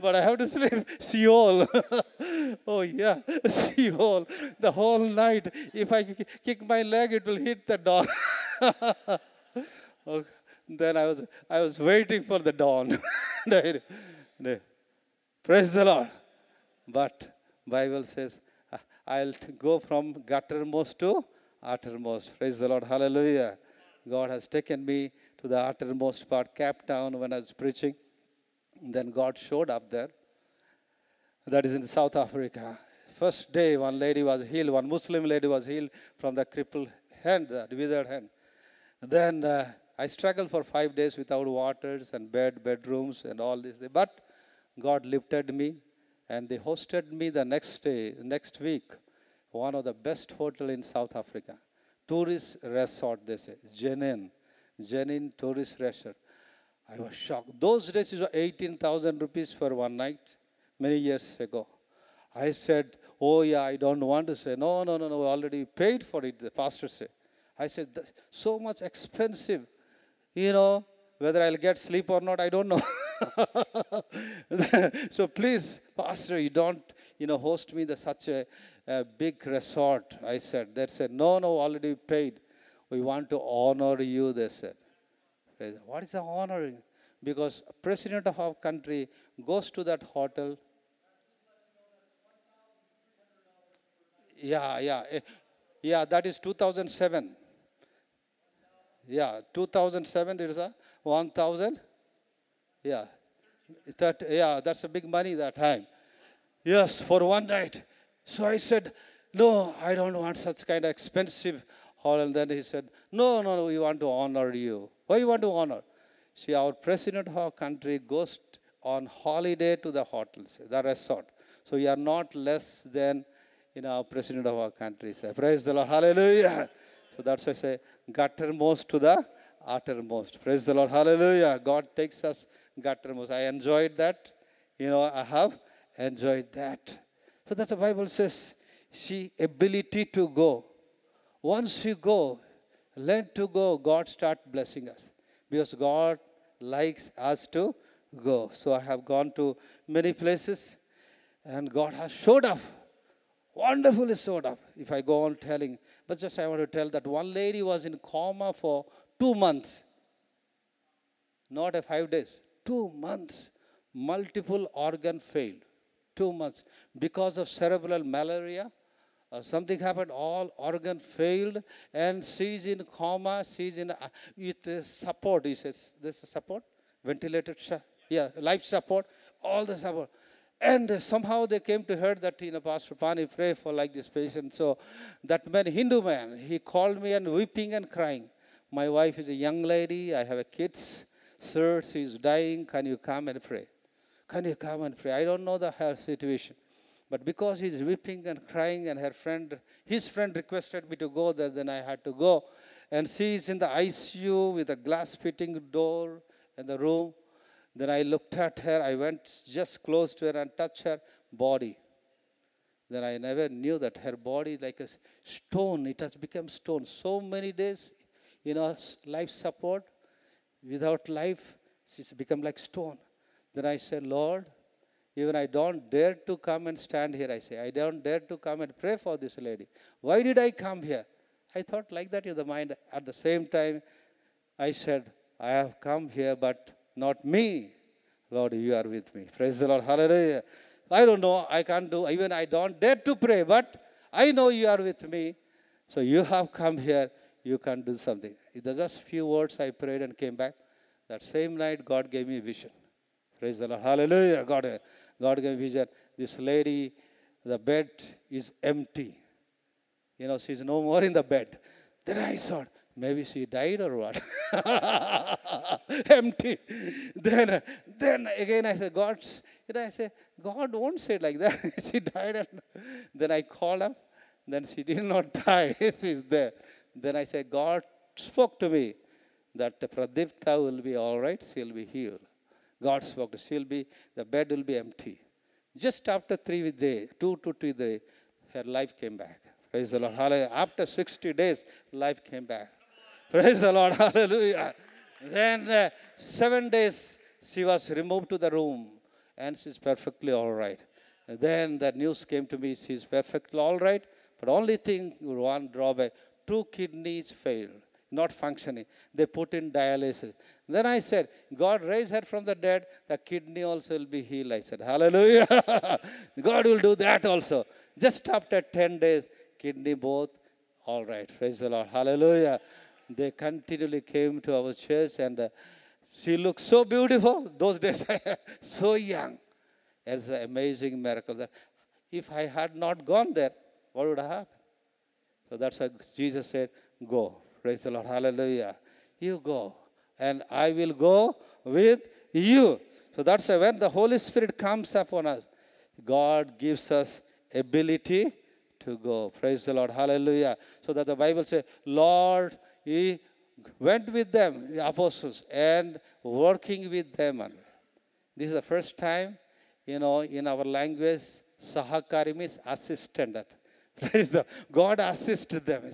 But I have to sleep. Sheol. Oh, yeah, Sheol. The whole night. If I kick my leg, it will hit the dog. Okay. Then I was waiting for the dawn. Praise the Lord. But Bible says, I'll go from guttermost to uttermost. Praise the Lord. Hallelujah. God has taken me to the uttermost part, Cape Town, when I was preaching. Then God showed up there. That is in South Africa. First day, one lady was healed. One Muslim lady was healed from the crippled hand, the withered hand. Then... I struggled for 5 days without waters and bedrooms and all this. But God lifted me, and they hosted me the next day, next week, one of the best hotels in South Africa. Tourist resort, they say. Jenin tourist resort. I was shocked. Those days it was 18,000 rupees for one night, many years ago. I said, oh yeah, I don't want to say. No, already paid for it, the pastor said. I said, so much expensive. Whether I'll get sleep or not, I don't know. So please, pastor, you don't, host me the such a big resort, I said. They said, no, already paid. We want to honor you, they said. What is the honoring? Because president of our country goes to that hotel. Yeah. Yeah, that is 2007. Yeah, 2007, there is a 1,000. Yeah. That's a big money that time. Yes, for one night. So I said, no, I don't want such kind of expensive hall. And then he said, no, we want to honor you. Why you want to honor? See, our president of our country goes on holiday to the hotels, the resort. So we are not less than our president of our country. Say, praise the Lord. Hallelujah. So that's why I say, guttermost to the uttermost. Praise the Lord. Hallelujah. God takes us guttermost. I enjoyed that. I have enjoyed that. So that's the Bible says, see, ability to go. Once you go, learn to go, God start blessing us. Because God likes us to go. So I have gone to many places and God has showed up. Wonderfully showed up, if I go on telling. But just I want to tell that one lady was in coma for 2 months. Not 5 days. 2 months. Multiple organ failed. 2 months. Because of cerebral malaria, something happened. All organ failed. And she's in coma. She's in with support. He says, this is support? Ventilated? Yeah, life support. All the support. And somehow they came to her that, Pastor Pani, pray for like this patient. So that man, Hindu man, he called me and weeping and crying. My wife is a young lady. I have kids. Sir, she is dying. Can you come and pray? Can you come and pray? I don't know her situation. But because he's weeping and crying and his friend requested me to go there, then I had to go. And she is in the ICU with a glass fitting door in the room. Then I looked at her. I went just close to her and touched her body. Then I never knew that her body, like a stone, it has become stone. So many days, life support, without life, she's become like stone. Then I said, Lord, even I don't dare to come and stand here, I say. I don't dare to come and pray for this lady. Why did I come here? I thought like that in the mind. At the same time, I said, I have come here, but not me. Lord, you are with me. Praise the Lord. Hallelujah. I don't know, I can't do, even I don't dare to pray, but I know you are with me. So you have come here, you can do something. It was just few words I prayed and came back. That same night, God gave me a vision. Praise the Lord. Hallelujah. God gave me a vision. This lady, the bed is empty. She's no more in the bed. Then I thought, maybe she died or what? Empty. Then again I said, God, God won't say it like that. She died. And then I called up. Then she did not die. She's there. Then I said, God spoke to me that Pradipta will be all right. She'll be healed. God spoke to her. The bed will be empty. Just after 3 days, 2 to 3 days, her life came back. Praise the Lord. Hallelujah. After 60 days, life came back. Praise the Lord. Hallelujah. Then 7 days, she was removed to the room. And she's perfectly all right. And then the news came to me, she's perfectly all right. But only thing, one drawback, 2 kidneys failed, not functioning. They put in dialysis. Then I said, God raise her from the dead, the kidney also will be healed. I said, hallelujah. God will do that also. Just after 10 days, kidney both all right. Praise the Lord. Hallelujah. They continually came to our church and she looked so beautiful those days, so young. It's an amazing miracle. That if I had not gone there, what would have happened? So that's why Jesus said, go. Praise the Lord. Hallelujah. You go and I will go with you. So that's why when the Holy Spirit comes upon us, God gives us ability to go. Praise the Lord. Hallelujah. So that the Bible says, Lord, He went with them, the apostles, and working with them. This is the first time, in our language, Sahakari means assistant. Praise the God assisted them.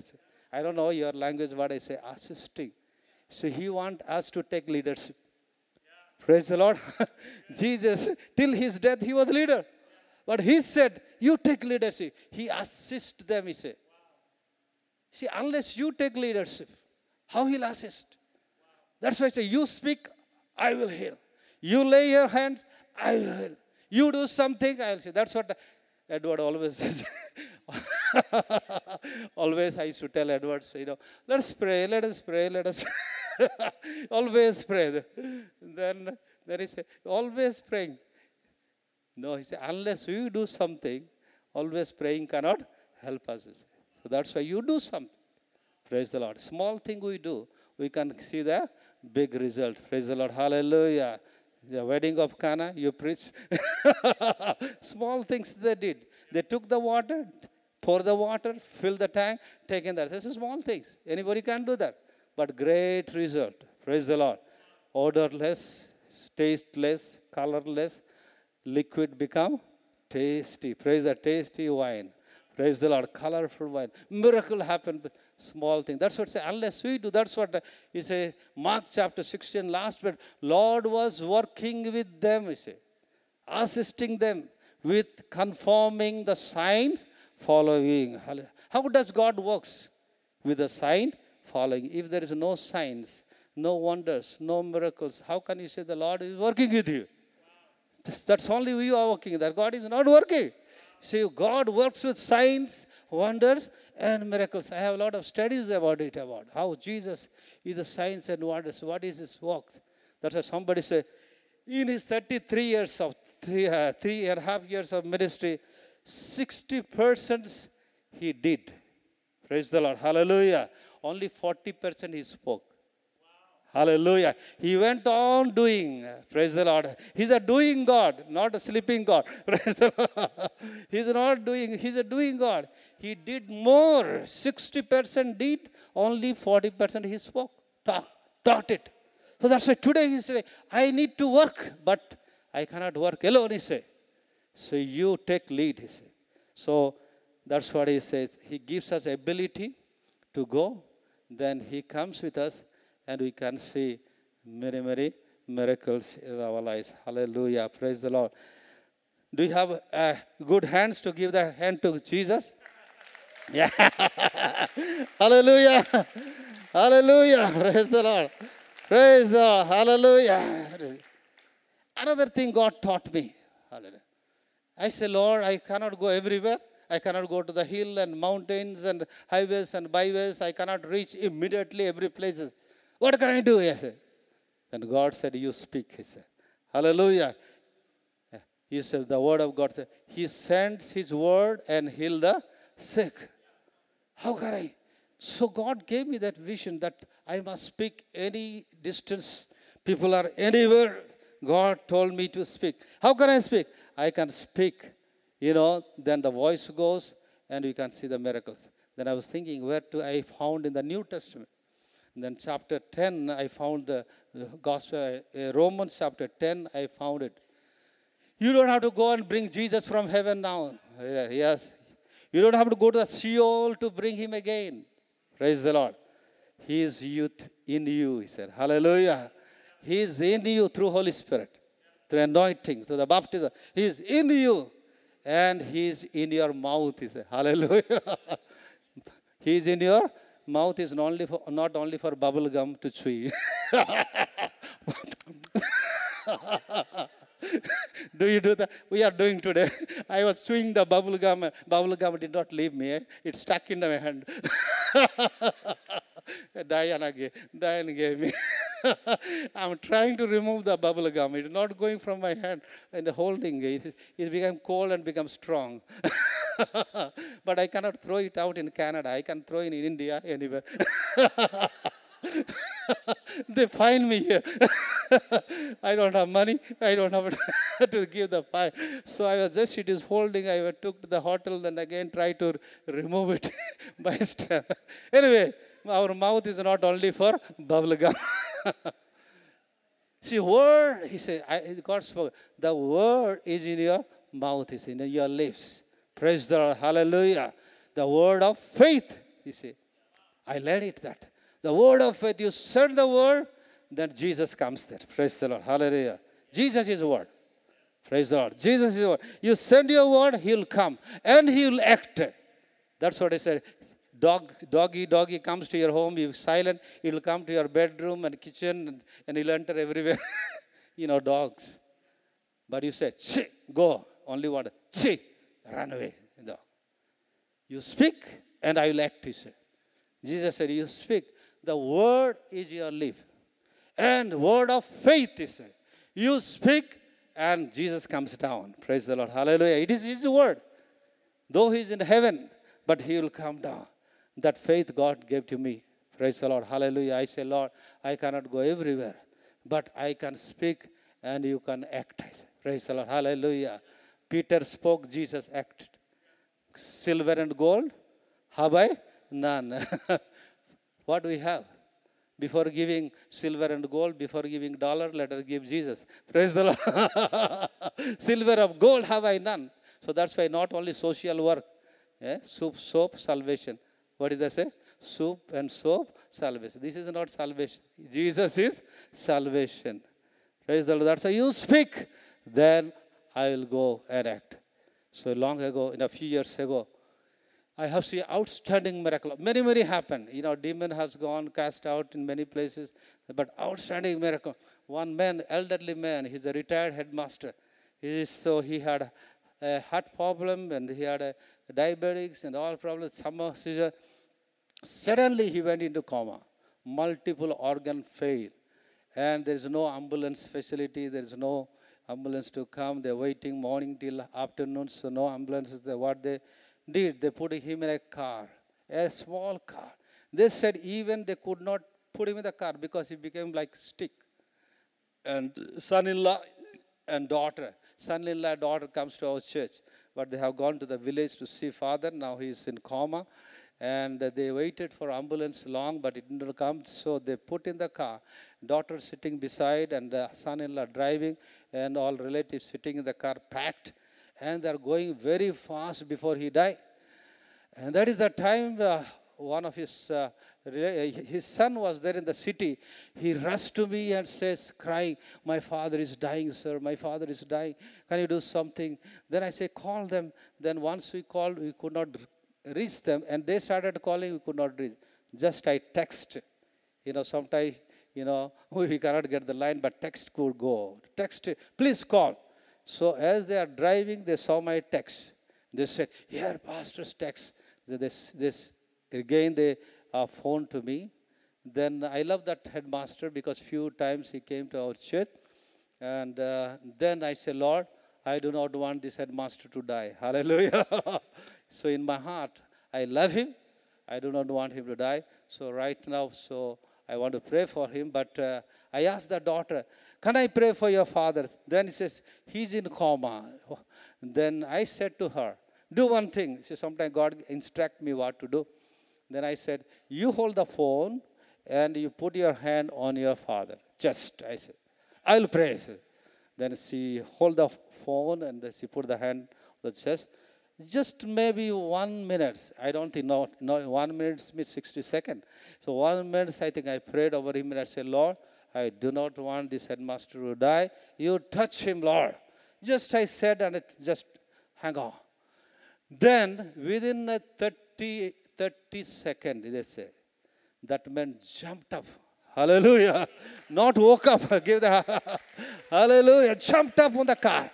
I don't know your language, what I say, assisting. So He wants us to take leadership. Yeah. Praise the Lord. Jesus, till His death, He was leader. But He said, you take leadership. He assists them, He said. Wow. See, unless you take leadership, how He'll assist. That's why I say, you speak, I will heal. You lay your hands, I will heal. You do something, I will say. That's what Edward always says. Always I used to tell Edward, let us pray. Always pray. Then he said, always praying. No, he said, unless you do something, always praying cannot help us. So that's why you do something. Praise the Lord. Small thing we do, we can see the big result. Praise the Lord. Hallelujah. The wedding of Cana, you preach. Small things they did. They took the water, pour the water, fill the tank, taken that. This is small things. Anybody can do that. But great result. Praise the Lord. Odorless, tasteless, colorless, liquid become tasty. Praise the tasty wine. Praise the Lord. Colorful wine. Miracle happened. Small thing. That's what I say. Unless we do, that's what he say. Mark chapter 16, last verse. Lord was working with them, he say, assisting them with conforming the signs following. How does God works? With the sign following. If there is no signs, no wonders, no miracles, how can you say the Lord is working with you? That's only we are working. That God is not working. See, God works with signs, wonders, and miracles. I have a lot of studies about how Jesus is the signs and wonders. What is His work? That's why somebody said, in His 3.5 years of ministry, 60% He did. Praise the Lord. Hallelujah. Only 40% He spoke. Wow. Hallelujah. He went on doing. Praise the Lord. He's a doing God, not a sleeping God. Praise the Lord. He's not doing. He's a doing God. He did more. 60% did. Only 40% he spoke. Taught it. So that's why today he said, I need to work, but I cannot work alone, he said. So you take lead, he said. So that's what he says. He gives us ability to go. Then he comes with us. And we can see many, many miracles in our lives. Hallelujah. Praise the Lord. Do you have good hands to give the hand to Jesus? Yeah. Hallelujah. Hallelujah. Praise the Lord. Praise the Lord. Hallelujah. Another thing God taught me. Hallelujah. I say, Lord, I cannot go everywhere. I cannot go to the hill and mountains and highways and byways. I cannot reach immediately every place. What can I do? He said. Then God said, you speak, he said. Hallelujah. He said, the word of God said, he sends his word and heal the sick. How can I? So God gave me that vision that I must speak any distance. People are anywhere. God told me to speak. How can I speak? I can speak. You know, then the voice goes and you can see the miracles. Then I was thinking where to I found in the New Testament. And then chapter 10, I found the gospel, Romans chapter 10, I found it. You don't have to go and bring Jesus from heaven now. Yes. You don't have to go to the Sheol to bring him again. Praise the Lord. He is youth in you, he said. Hallelujah. He is in you through Holy Spirit, through anointing, through the baptism. He is in you and he is in your mouth, he said. Hallelujah. He is in your mouth is not only for bubble gum to chew. Do you do that? We are doing today. I was chewing the bubble gum. Bubble gum did not leave me. It stuck in my hand. Diane gave me. I'm trying to remove the bubble gum. It's not going from my hand. And the whole thing, it became cold and became strong. But I cannot throw it out in Canada. I can throw it in India, anywhere. They fine me here. I don't have money. I don't have to give the fine. So I was just, it is holding. I took to the hotel and again tried to remove it by step. Anyway, our mouth is not only for bubble gum. See, word, he said, God spoke. The word is in your mouth, is in your lips. Praise the Lord. Hallelujah. The word of faith, he said. I learned it that. The word of faith, you said the word, then Jesus comes there. Praise the Lord. Hallelujah. Jesus is the word. Praise the Lord. Jesus is the word. You send your word, he'll come. And he'll act. That's what I said. Doggy comes to your home, you're silent. It'll come to your bedroom and kitchen and he'll enter everywhere. You know, dogs. But you say, chi, go. Only one. Chi, run away. No. You speak and I will act, he said. Jesus said, you speak. The word is your life. And word of faith, he said. You speak and Jesus comes down. Praise the Lord. Hallelujah. It is his word. Though he is in heaven, but he will come down. That faith God gave to me. Praise the Lord. Hallelujah. I say, Lord, I cannot go everywhere, but I can speak and you can act. Praise the Lord. Hallelujah. Peter spoke, Jesus acted. Silver and gold have I none. What do we have? Before giving silver and gold, before giving dollar, let us give Jesus. Praise the Lord. Silver of gold have I none. So that's why not only social work, soap, salvation. What does that say? Soup and soap, salvation. This is not salvation. Jesus is salvation. Praise the Lord. That's how you speak. Then I will go and act. So long ago, in a few years ago, I have seen outstanding miracle. Many, many happened. You know, demon has gone, cast out in many places. But outstanding miracle. One man, elderly man, he's a retired headmaster. He had a heart problem and he had a diabetics and all problems. Suddenly he went into coma. Multiple organ fail. And there is no ambulance facility. There is no ambulance to come. They are waiting morning till afternoon. So no ambulance. What they did, they put him in a car. A small car. They said even they could not put him in the car because he became like stick. And son-in-law and daughter. Son-in-law and daughter comes to our church. But they have gone to the village to see father. Now he is in coma. And they waited for ambulance long, but it didn't come. So they put in the car. Daughter sitting beside and son-in-law driving. And all relatives sitting in the car packed. And they are going very fast before he died. And that is the time one of his son was there in the city. He rushed to me and says, crying, my father is dying, sir. My father is dying. Can you do something? Then I say, call them. Then once we called, we could not reach them. And they started calling, we could not reach. Just I text. Sometimes, we cannot get the line, but text could go. Text, please call. So as they are driving, they saw my text. They said, here, pastor's text. Again, they phoned to me. Then I love that headmaster because few times he came to our church. And then I say, Lord, I do not want this headmaster to die. Hallelujah. So in my heart, I love him. I do not want him to die. So right now, I want to pray for him. But I asked the daughter, can I pray for your father? Then he says, he's in coma. Then I said to her, do one thing. See, sometimes God instructs me what to do. Then I said, you hold the phone and you put your hand on your father. Just, I said, I'll pray. Then she hold the phone and she put the hand on the chest. Just maybe 1 minute. I don't think, no 1 minute means 60 seconds. So 1 minute, I think I prayed over him and I said, Lord, I do not want this headmaster to die. You touch him, Lord. Just I said, and it just hang on. Then within 30 seconds, they say, that man jumped up. Hallelujah. Not woke up. Give the hallelujah. Jumped up on the car.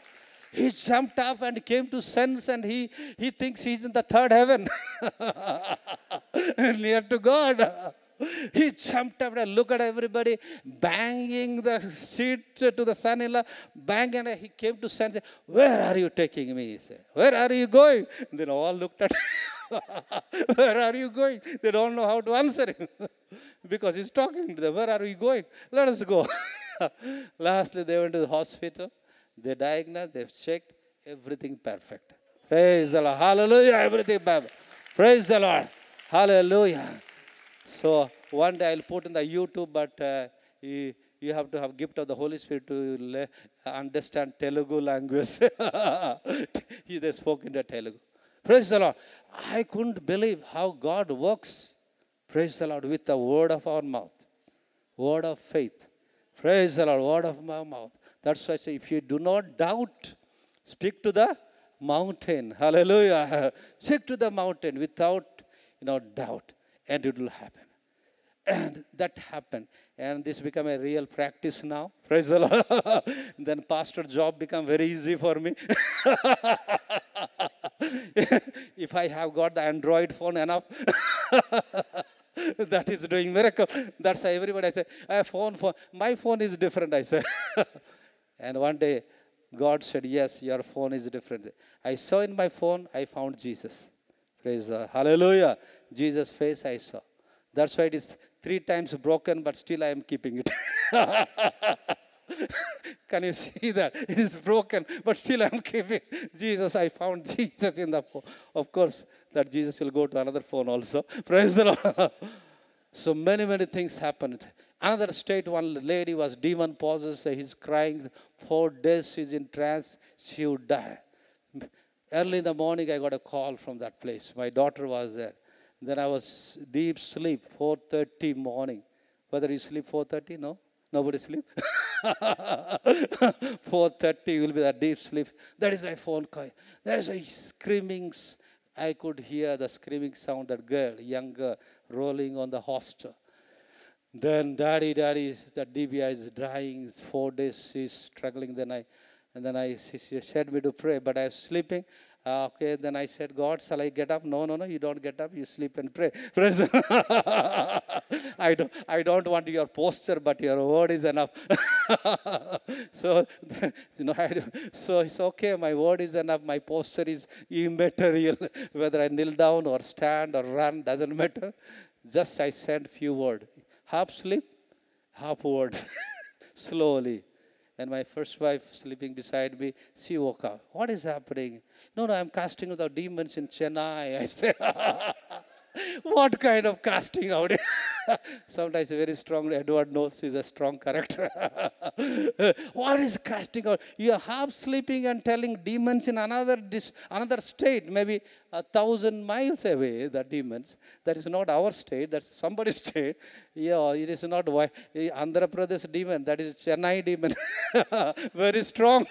He jumped up and came to sense and he thinks he's in the third heaven. Near to God. He jumped up and looked at everybody, banging the seat to the son-in-law, bang, and he came to sense, where are you taking me? He said, where are you going? And then all looked at him, where are you going? They don't know how to answer him, because he's talking to them, where are you going? Let us go. Lastly, they went to the hospital, they diagnosed, they've checked, everything perfect. Praise the Lord. Hallelujah, everything perfect. Praise the Lord. Hallelujah. So one day I'll put in the YouTube, but you have to have gift of the Holy Spirit to understand Telugu language. They spoke in the Telugu. Praise the Lord. I couldn't believe how God works. Praise the Lord. With the word of our mouth. Word of faith. Praise the Lord. Word of my mouth. That's why I say, if you do not doubt, speak to the mountain. Hallelujah. Speak to the mountain without doubt. And it will happen. And that happened. And this became a real practice now. Praise the Lord. Then pastor job become very easy for me. If I have got the Android phone enough, that is doing miracle. That's why everybody I say, I have phone. My phone is different, I say. And one day, God said, yes, your phone is different. I saw in my phone, I found Jesus. Praise the Lord. Hallelujah. Jesus' face I saw. That's why it is 3 times broken, but still I am keeping it. Can you see that? It is broken, but still I am keeping Jesus. I found Jesus in the phone. Of course, that Jesus will go to another phone also. Praise the Lord. So many, many things happened. Another state, one lady was demon possessed. He's crying. 4 days she's in trance. She would die. Early in the morning, I got a call from that place. My daughter was there. Then I was deep sleep, 4:30 morning. Whether you sleep 4:30? No? Nobody sleep? 4:30 will be that deep sleep. That is my phone call. There is a screaming. I could hear the screaming sound, that girl, young girl, rolling on the hostel. Then daddy, that DBI is dying. 4 days she's struggling. Then she said me to pray, but I was sleeping. Okay, then I said, God, shall I get up? No, you don't get up. You sleep and pray. I don't want your posture, but your word is enough. So it's okay. My word is enough. My posture is immaterial. Whether I kneel down or stand or run, doesn't matter. Just I said few words. half sleep, half words, slowly. And my first wife sleeping beside me, she woke up. What is happening? No, I'm casting out the demons in Chennai. I say, what kind of casting out? Sometimes very strongly, Edward knows he's a strong character. What is casting out? You are half sleeping and telling demons in another state, maybe 1,000 miles away, the demons. That is not our state, that's somebody's state. Yeah, it is not Andhra Pradesh demon, that is Chennai demon. Very strong.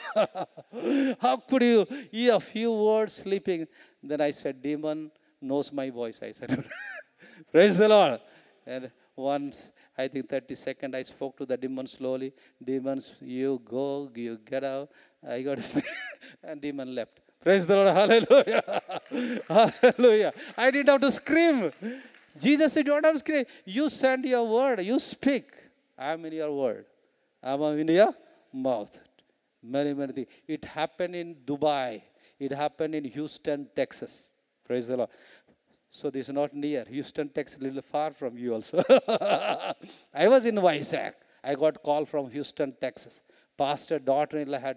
How could you? A few words sleeping. Then I said, demon knows my voice, I said. Praise the Lord. And once, I think 30 seconds, I spoke to the demon slowly. Demons, you go, you get out. I got to sleep. And demon left. Praise the Lord. Hallelujah. Hallelujah. I didn't have to scream. Jesus said, you don't have to scream. You send your word. You speak. I'm in your word. I'm in your mouth. Many, many things. It happened in Dubai. It happened in Houston, Texas. Praise the Lord. So this is not near. Houston, Texas, a little far from you also. I was in Vizag. I got a call from Houston, Texas. Pastor daughter-in-law had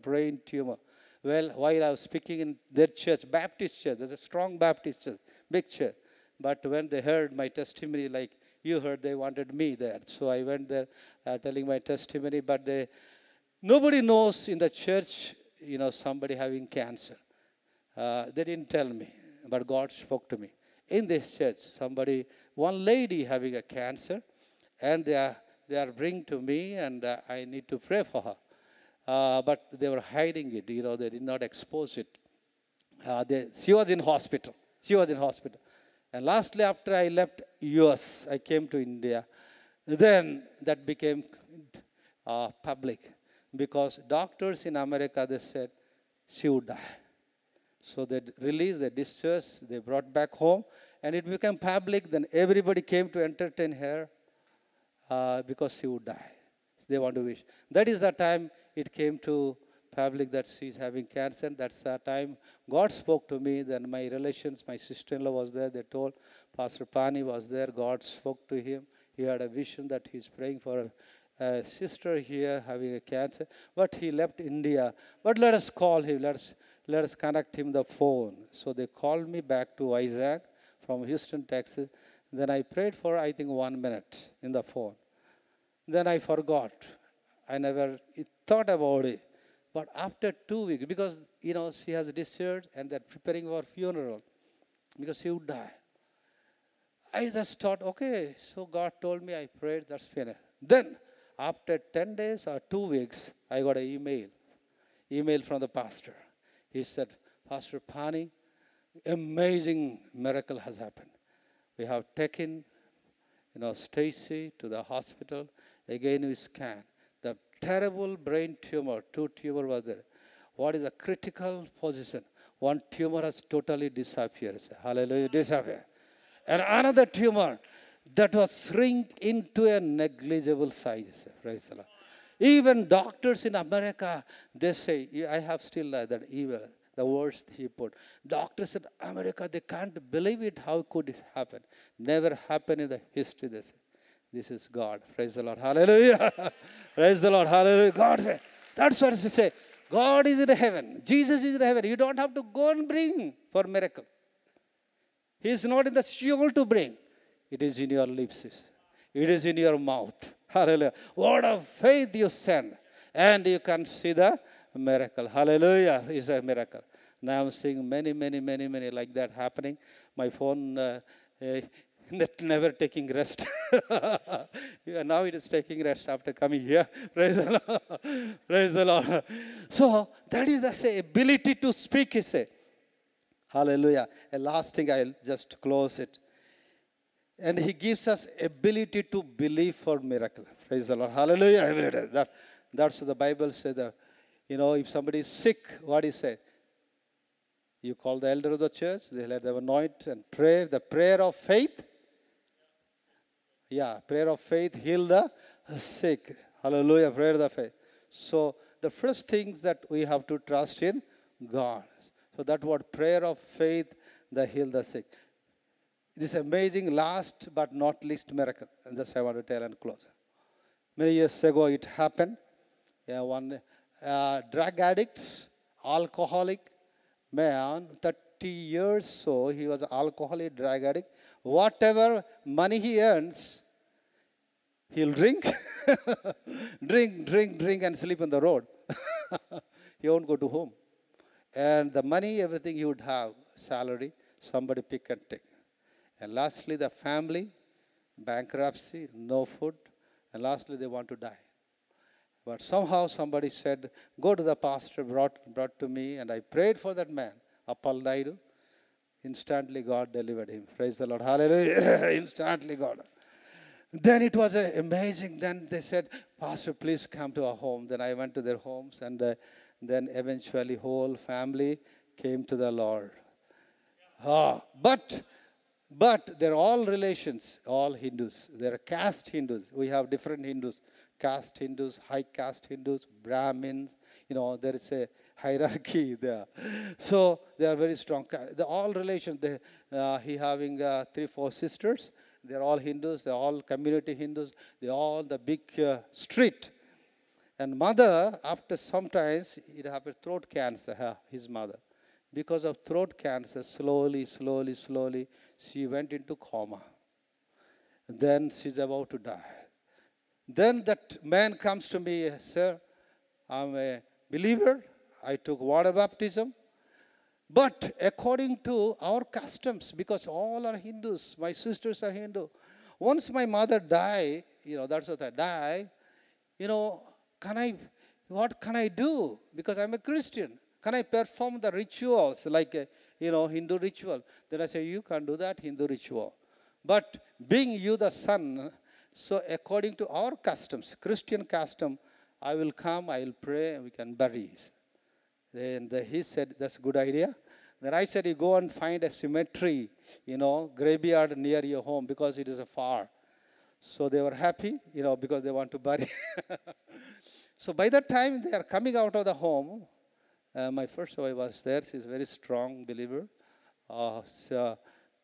brain tumor. Well, while I was speaking in their church, Baptist church, there's a strong Baptist church, big church. But when they heard my testimony, like you heard, they wanted me there. So I went there telling my testimony, but nobody knows in the church, somebody having cancer. They didn't tell me, but God spoke to me. In this church, one lady having a cancer, and they are bringing to me, and I need to pray for her. But they were hiding it, they did not expose it. She was in hospital. And lastly, after I left US, I came to India. Then that became public, because doctors in America, they said she would die. So they released, they discharged, they brought back home, and it became public. Then everybody came to entertain her because she would die. They want to wish. That is the time it came to public that she is having cancer. That's the time God spoke to me. Then my relations, my sister-in-law was there. They told Pastor Pani was there. God spoke to him. He had a vision that he's praying for a sister here having a cancer. But he left India. But let us call him. Let us connect him the phone. So they called me back to Isaac from Houston, Texas. Then I prayed for, I think, 1 minute in the phone. Then I forgot. I never thought about it. But after 2 weeks, because, she has discharged and they're preparing for funeral because she would die. I just thought, okay, so God told me, I prayed, that's finished. Then after 10 days or 2 weeks, I got an email from the pastor. He said, Pastor Pani, amazing miracle has happened. We have taken, Stacy to the hospital. Again, we scanned. The terrible brain tumor, 2 tumors were there. What is a critical position? 1 tumor has totally disappeared. Hallelujah, disappeared. And another tumor that was shrink into a negligible size. Praise the Lord. Even doctors in America, they say, I have still that evil, the words he put. Doctors in America, they can't believe it. How could it happen? Never happened in the history, they say. This is God. Praise the Lord. Hallelujah. Praise the Lord. Hallelujah. God said, that's what they say. God is in heaven. Jesus is in heaven. You don't have to go and bring for miracle. He is not in the struggle to bring. It is in your lips. It is in your mouth. Hallelujah. Word of faith you send. And you can see the miracle. Hallelujah. It's a miracle. Now I'm seeing many, many, many, many like that happening. My phone never taking rest. Now it is taking rest after coming here. Praise the Lord. Praise the Lord. So that is the ability to speak, he said. Hallelujah. And last thing, I'll just close it. And he gives us ability to believe for miracle. Praise the Lord. Hallelujah. That's what the Bible says. If somebody is sick, what he said? You call the elder of the church. They let them anoint and pray. The prayer of faith. Yeah, prayer of faith heal the sick. Hallelujah. Prayer of the faith. So the first thing that we have to trust in God. So that what prayer of faith that heal the sick. This amazing last but not least miracle. And that's I want to tell and close. Many years ago it happened. One drug addict, alcoholic man, 30 years so he was an alcoholic drug addict. Whatever money he earns, he'll drink, drink and sleep on the road. He won't go to home. And the money, everything he would have, salary, somebody pick and take. And lastly, the family, bankruptcy, no food. And lastly, they want to die. But somehow somebody said, go to the pastor, brought to me, and I prayed for that man, Apal Naidu. Instantly God delivered him. Praise the Lord. Hallelujah. Instantly God. Then it was amazing. Then they said, pastor, please come to our home. Then I went to their homes, and then eventually whole family came to the Lord. But they're all relations, all Hindus. They're caste Hindus. We have different Hindus. Caste Hindus, high caste Hindus, Brahmins. You know, there is a hierarchy there. So they are very strong. They're all relations. He having 3-4 sisters. They're all Hindus. They're all community Hindus. They're all the big street. And mother, after sometimes, it happened throat cancer, his mother. Because of throat cancer, slowly, she went into coma. Then she's about to die. Then that man comes to me, sir, I'm a believer. I took water baptism. But according to our customs, because all are Hindus, my sisters are Hindu. Once my mother die, that's what I die. What can I do? Because I'm a Christian. Can I perform the rituals like, Hindu ritual? Then I say, you can do that Hindu ritual. But being you the son, so according to our customs, Christian custom, I will come, I will pray, we can bury. Then he said, that's a good idea. Then I said, you go and find a cemetery, graveyard near your home because it is far. So they were happy, because they want to bury. So by that time, they are coming out of the home. My first wife was there. She's a very strong believer. So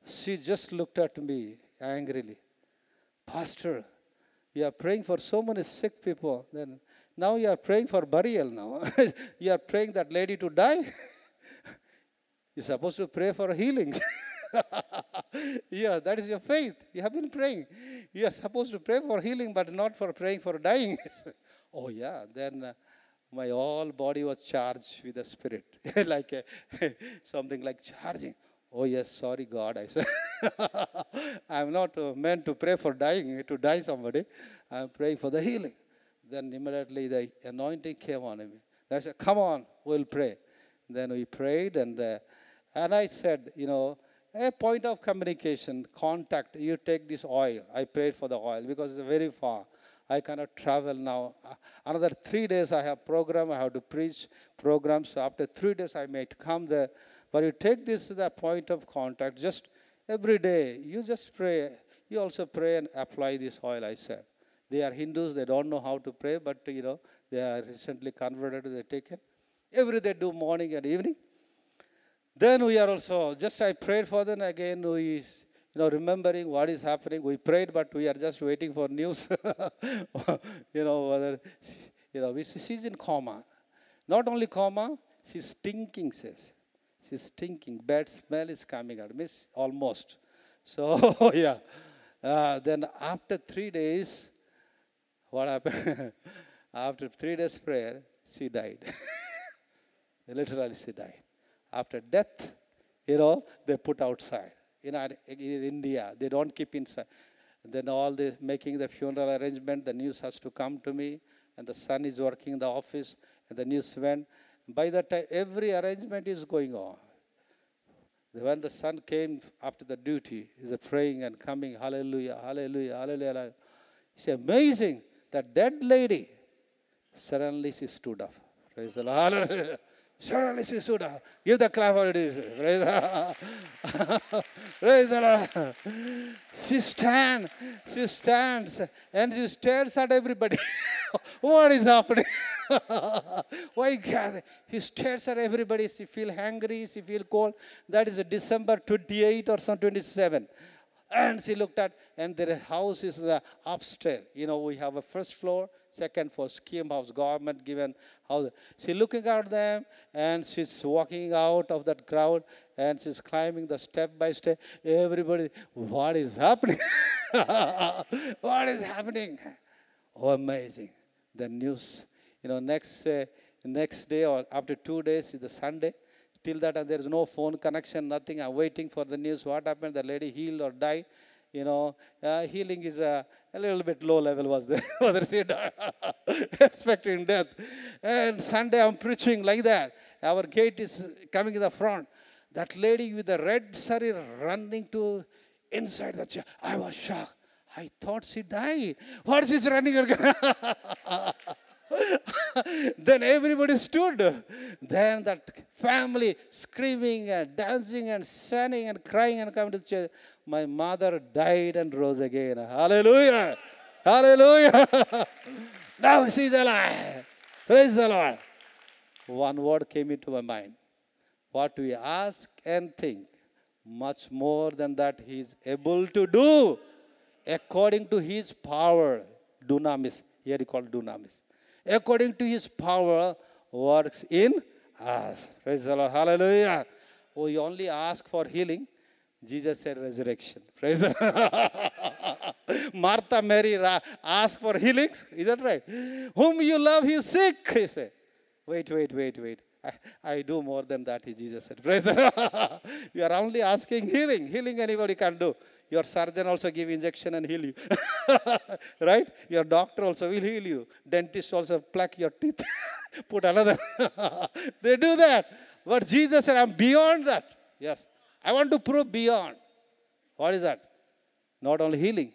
she just looked at me angrily. Pastor, you are praying for so many sick people. Then now you are praying for burial now. You are praying that lady to die. You're supposed to pray for healings. Yeah, that is your faith. You have been praying. You are supposed to pray for healing, but not for praying for dying. Oh, yeah. Then my whole body was charged with the Spirit. Like something like charging. Oh, yes, sorry, God, I said. I'm not meant to pray for dying, to die somebody. I'm praying for the healing. Then immediately the anointing came on me. I said, come on, we'll pray. Then we prayed, and I said, a point of communication, contact, you take this oil. I prayed for the oil because it's very far. I cannot travel now. Another 3 days I have program, I have to preach program. So after 3 days I might come there. But you take this the point of contact. Just every day, you just pray. You also pray and apply this oil, I said. They are Hindus. They don't know how to pray. But, they are recently converted. They take it. Every day do morning and evening. Then we are also, just I prayed for them again. We, remembering what is happening. We prayed, but we are just waiting for news. She's in coma. Not only coma, she's stinking, says. She's stinking. Bad smell is coming out. Miss almost. So, yeah. Then after 3 days, what happened? After 3 days prayer, she died. Literally, she died. After death, they put outside. In India, they don't keep inside. Then all this, making the funeral arrangement, the news has to come to me, and the son is working in the office, and the news went. By that time, every arrangement is going on. When the son came after the duty, he's praying and coming, hallelujah, hallelujah, hallelujah. It's amazing. The dead lady, suddenly she stood up. Praise the Lord. Hallelujah. Suddenly she stood up. Give the clap for it is. Praise the Lord. She stands, and she stares at everybody. What is happening? Why God? He stares at everybody. She feels hungry. She feels cold. That is December 28 or some 27. And she looked at, and their house is the upstairs. You know, we have a first floor, second for scheme house, government given house. She's looking at them, and she's walking out of that crowd, and she's climbing the step by step. Everybody, what is happening? What is happening? Oh, amazing. The news. You know, next day or after 2 days is the Sunday. Till that, and there is no phone connection, nothing. I'm waiting for the news. What happened? The lady healed or died. You know, healing is a little bit low level, was there. Expecting death. And Sunday, I'm preaching like that. Our gate is coming in the front. That lady with the red sari running to inside the church. I was shocked. I thought she died. What is she running? Then everybody stood. Then that family screaming and dancing and standing and crying and coming to the church. My mother died and rose again. Hallelujah. Hallelujah. Now she's alive. Praise the Lord. One word came into my mind. What we ask and think, much more than that he is able to do according to his power. Dunamis. Here he called dunamis. According to his power, works in us. Praise the Lord. Hallelujah. We only ask for healing. Jesus said resurrection. Praise the Lord. Martha, Mary asked for healing. Is that right? Whom you love, he is sick. He said, wait. I do more than that, Jesus said. Praise the Lord. You are only asking healing. Healing anybody can do. Your surgeon also give injection and heal you. Right? Your doctor also will heal you. Dentist also pluck your teeth. Put another. They do that. But Jesus said, I'm beyond that. Yes. I want to prove beyond. What is that? Not only healing.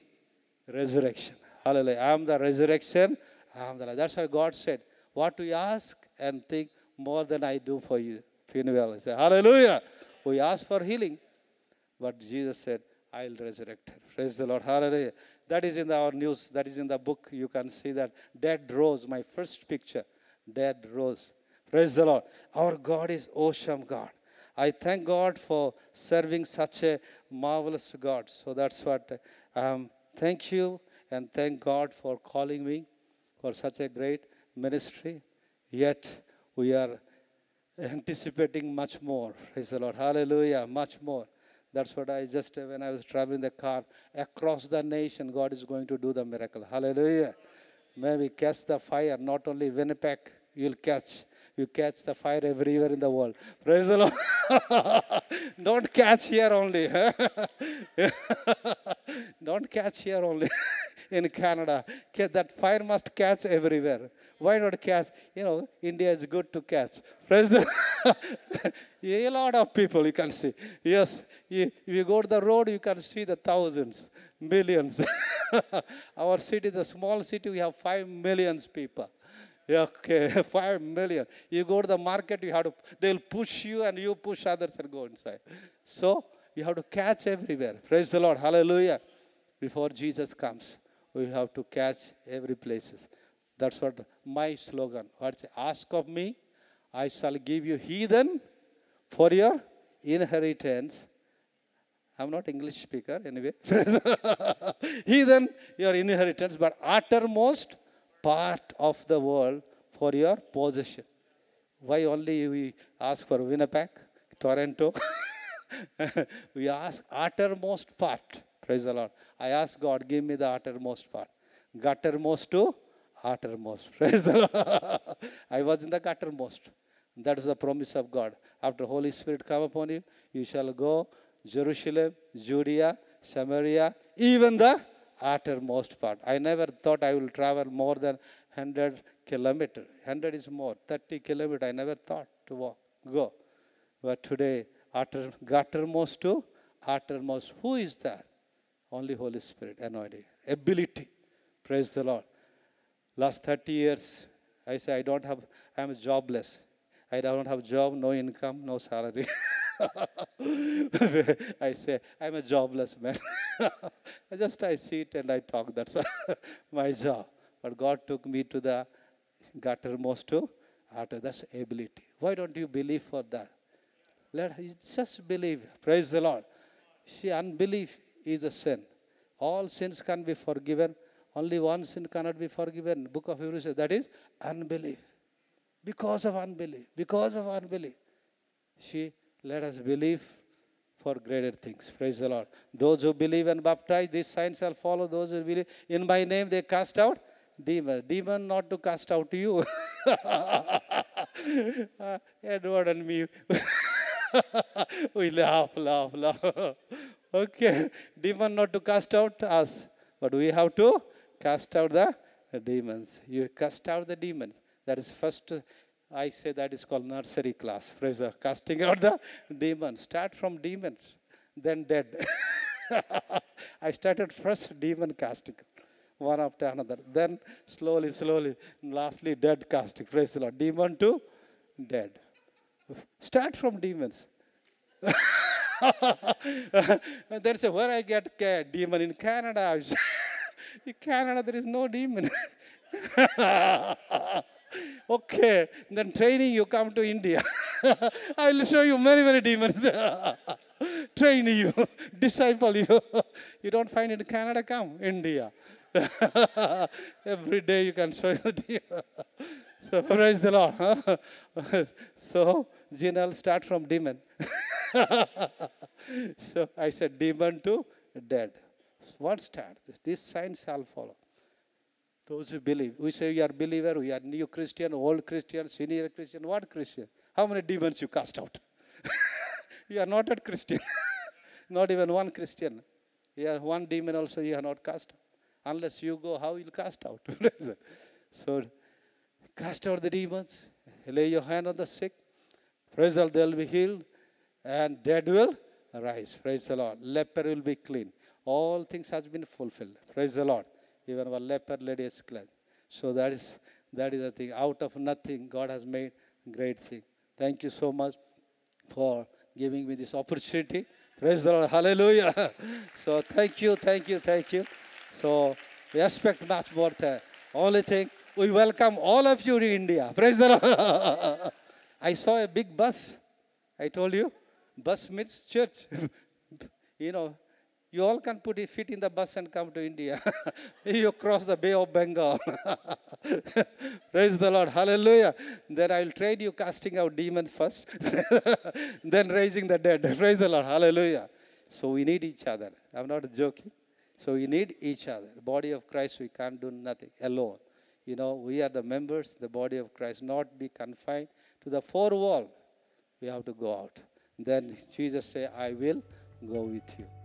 Resurrection. Hallelujah. I am the resurrection. I am the life. That's what God said. What we ask and think more than I do for you. Phanuel. Say, hallelujah. We ask for healing. But Jesus said, I'll resurrect her. Praise the Lord. Hallelujah. That is in our news. That is in the book. You can see that. Dead rose. My first picture. Dead rose. Praise the Lord. Our God is awesome God. I thank God for serving such a marvelous God. So that's what. Thank you and thank God for calling me for such a great ministry. Yet we are anticipating much more. Praise the Lord. Hallelujah. Much more. That's what I just, when I was traveling the car, across the nation, God is going to do the miracle. Hallelujah. May we catch the fire, not only Winnipeg, you'll catch. You catch the fire everywhere in the world. Praise the Lord. Don't catch here only. Don't catch here only in Canada. That fire must catch everywhere. Why not catch? You know, India is good to catch. Praise the A lot of people you can see. Yes, if you go to the road, you can see the thousands, millions. Our city, the small city, we have 5 million people. Okay, 5 million. You go to the market, you have to. They'll push you, and you push others and go inside. So you have to catch everywhere. Praise the Lord, hallelujah! Before Jesus comes, we have to catch every places. That's what my slogan. What's ask of me, I shall give you heathen for your inheritance. I'm not English speaker anyway. Heathen, your inheritance, but uttermost part of the world for your possession. Why only we ask for Winnipeg, Toronto? We ask uttermost part. Praise the Lord. I ask God, give me the uttermost part. Guttermost to uttermost. Praise the Lord. I was in the guttermost. That is the promise of God. After Holy Spirit come upon you, you shall go Jerusalem, Judea, Samaria, even the uttermost part. I never thought I will travel more than 100 kilometers. 100 is more. 30 kilometers. I never thought to go. But today, uttermost to uttermost. Who is that? Only Holy Spirit. Anointing. Ability. Praise the Lord. Last 30 years, I say, I am jobless. I don't have job, no income, no salary. I say, I'm a jobless man. I sit and I talk. That's my job. But God took me to the guttermost to utter. That's ability. Why don't you believe for that? Let just believe. Praise the Lord. See, unbelief is a sin. All sins can be forgiven. Only one sin cannot be forgiven. Book of Hebrews says that is unbelief. Because of unbelief. Because of unbelief. She let us believe for greater things. Praise the Lord. Those who believe and baptize, these signs shall follow those who believe. In my name they cast out demons. Demon not to cast out you. Edward and me. We laugh. Okay. Demon not to cast out us. But we have to cast out the demons. You cast out the demons. That is first, I say that is called nursery class. Praise the Lord. Casting out the demons. Start from demons. Then dead. I started first demon casting. One after another. Then slowly. Lastly dead casting. Praise the Lord. Demon to dead. Start from demons. And then say, where I get a demon in Canada? In Canada, there is no demon. Okay. Then training, you come to India. I will show you many demons. Train you. Disciple you. You don't find it in Canada, come India. Every day you can show you the demon. So, praise the Lord. Huh? So, I'll start from demon. So, I said demon to dead. What start? These signs shall follow. Those who believe. We say we are believer, we are new Christian, old Christian, senior Christian. What Christian? How many demons you cast out? You are not a Christian. Not even one Christian. You are one demon also you are not cast out. Unless you go, how you will cast out? So, cast out the demons. Lay your hand on the sick. Praise the Lord, they will be healed. And dead will rise. Praise the Lord. Leper will be clean. All things has been fulfilled. Praise the Lord. Even our leper lady is clean. So that is the thing. Out of nothing, God has made great thing. Thank you so much for giving me this opportunity. Praise the Lord. Hallelujah. So thank you. So we expect much more. Only thing, we welcome all of you in India. Praise the Lord. I saw a big bus. I told you, bus means church. You all can put a feet in the bus and come to India. You cross the Bay of Bengal. Praise the Lord. Hallelujah. Then I will trade you casting out demons first. Then raising the dead. Praise the Lord. Hallelujah. So we need each other. I'm not joking. So we need each other. Body of Christ, we can't do nothing alone. We are the members, the body of Christ, not be confined to the four walls. We have to go out. Then Jesus said, I will go with you.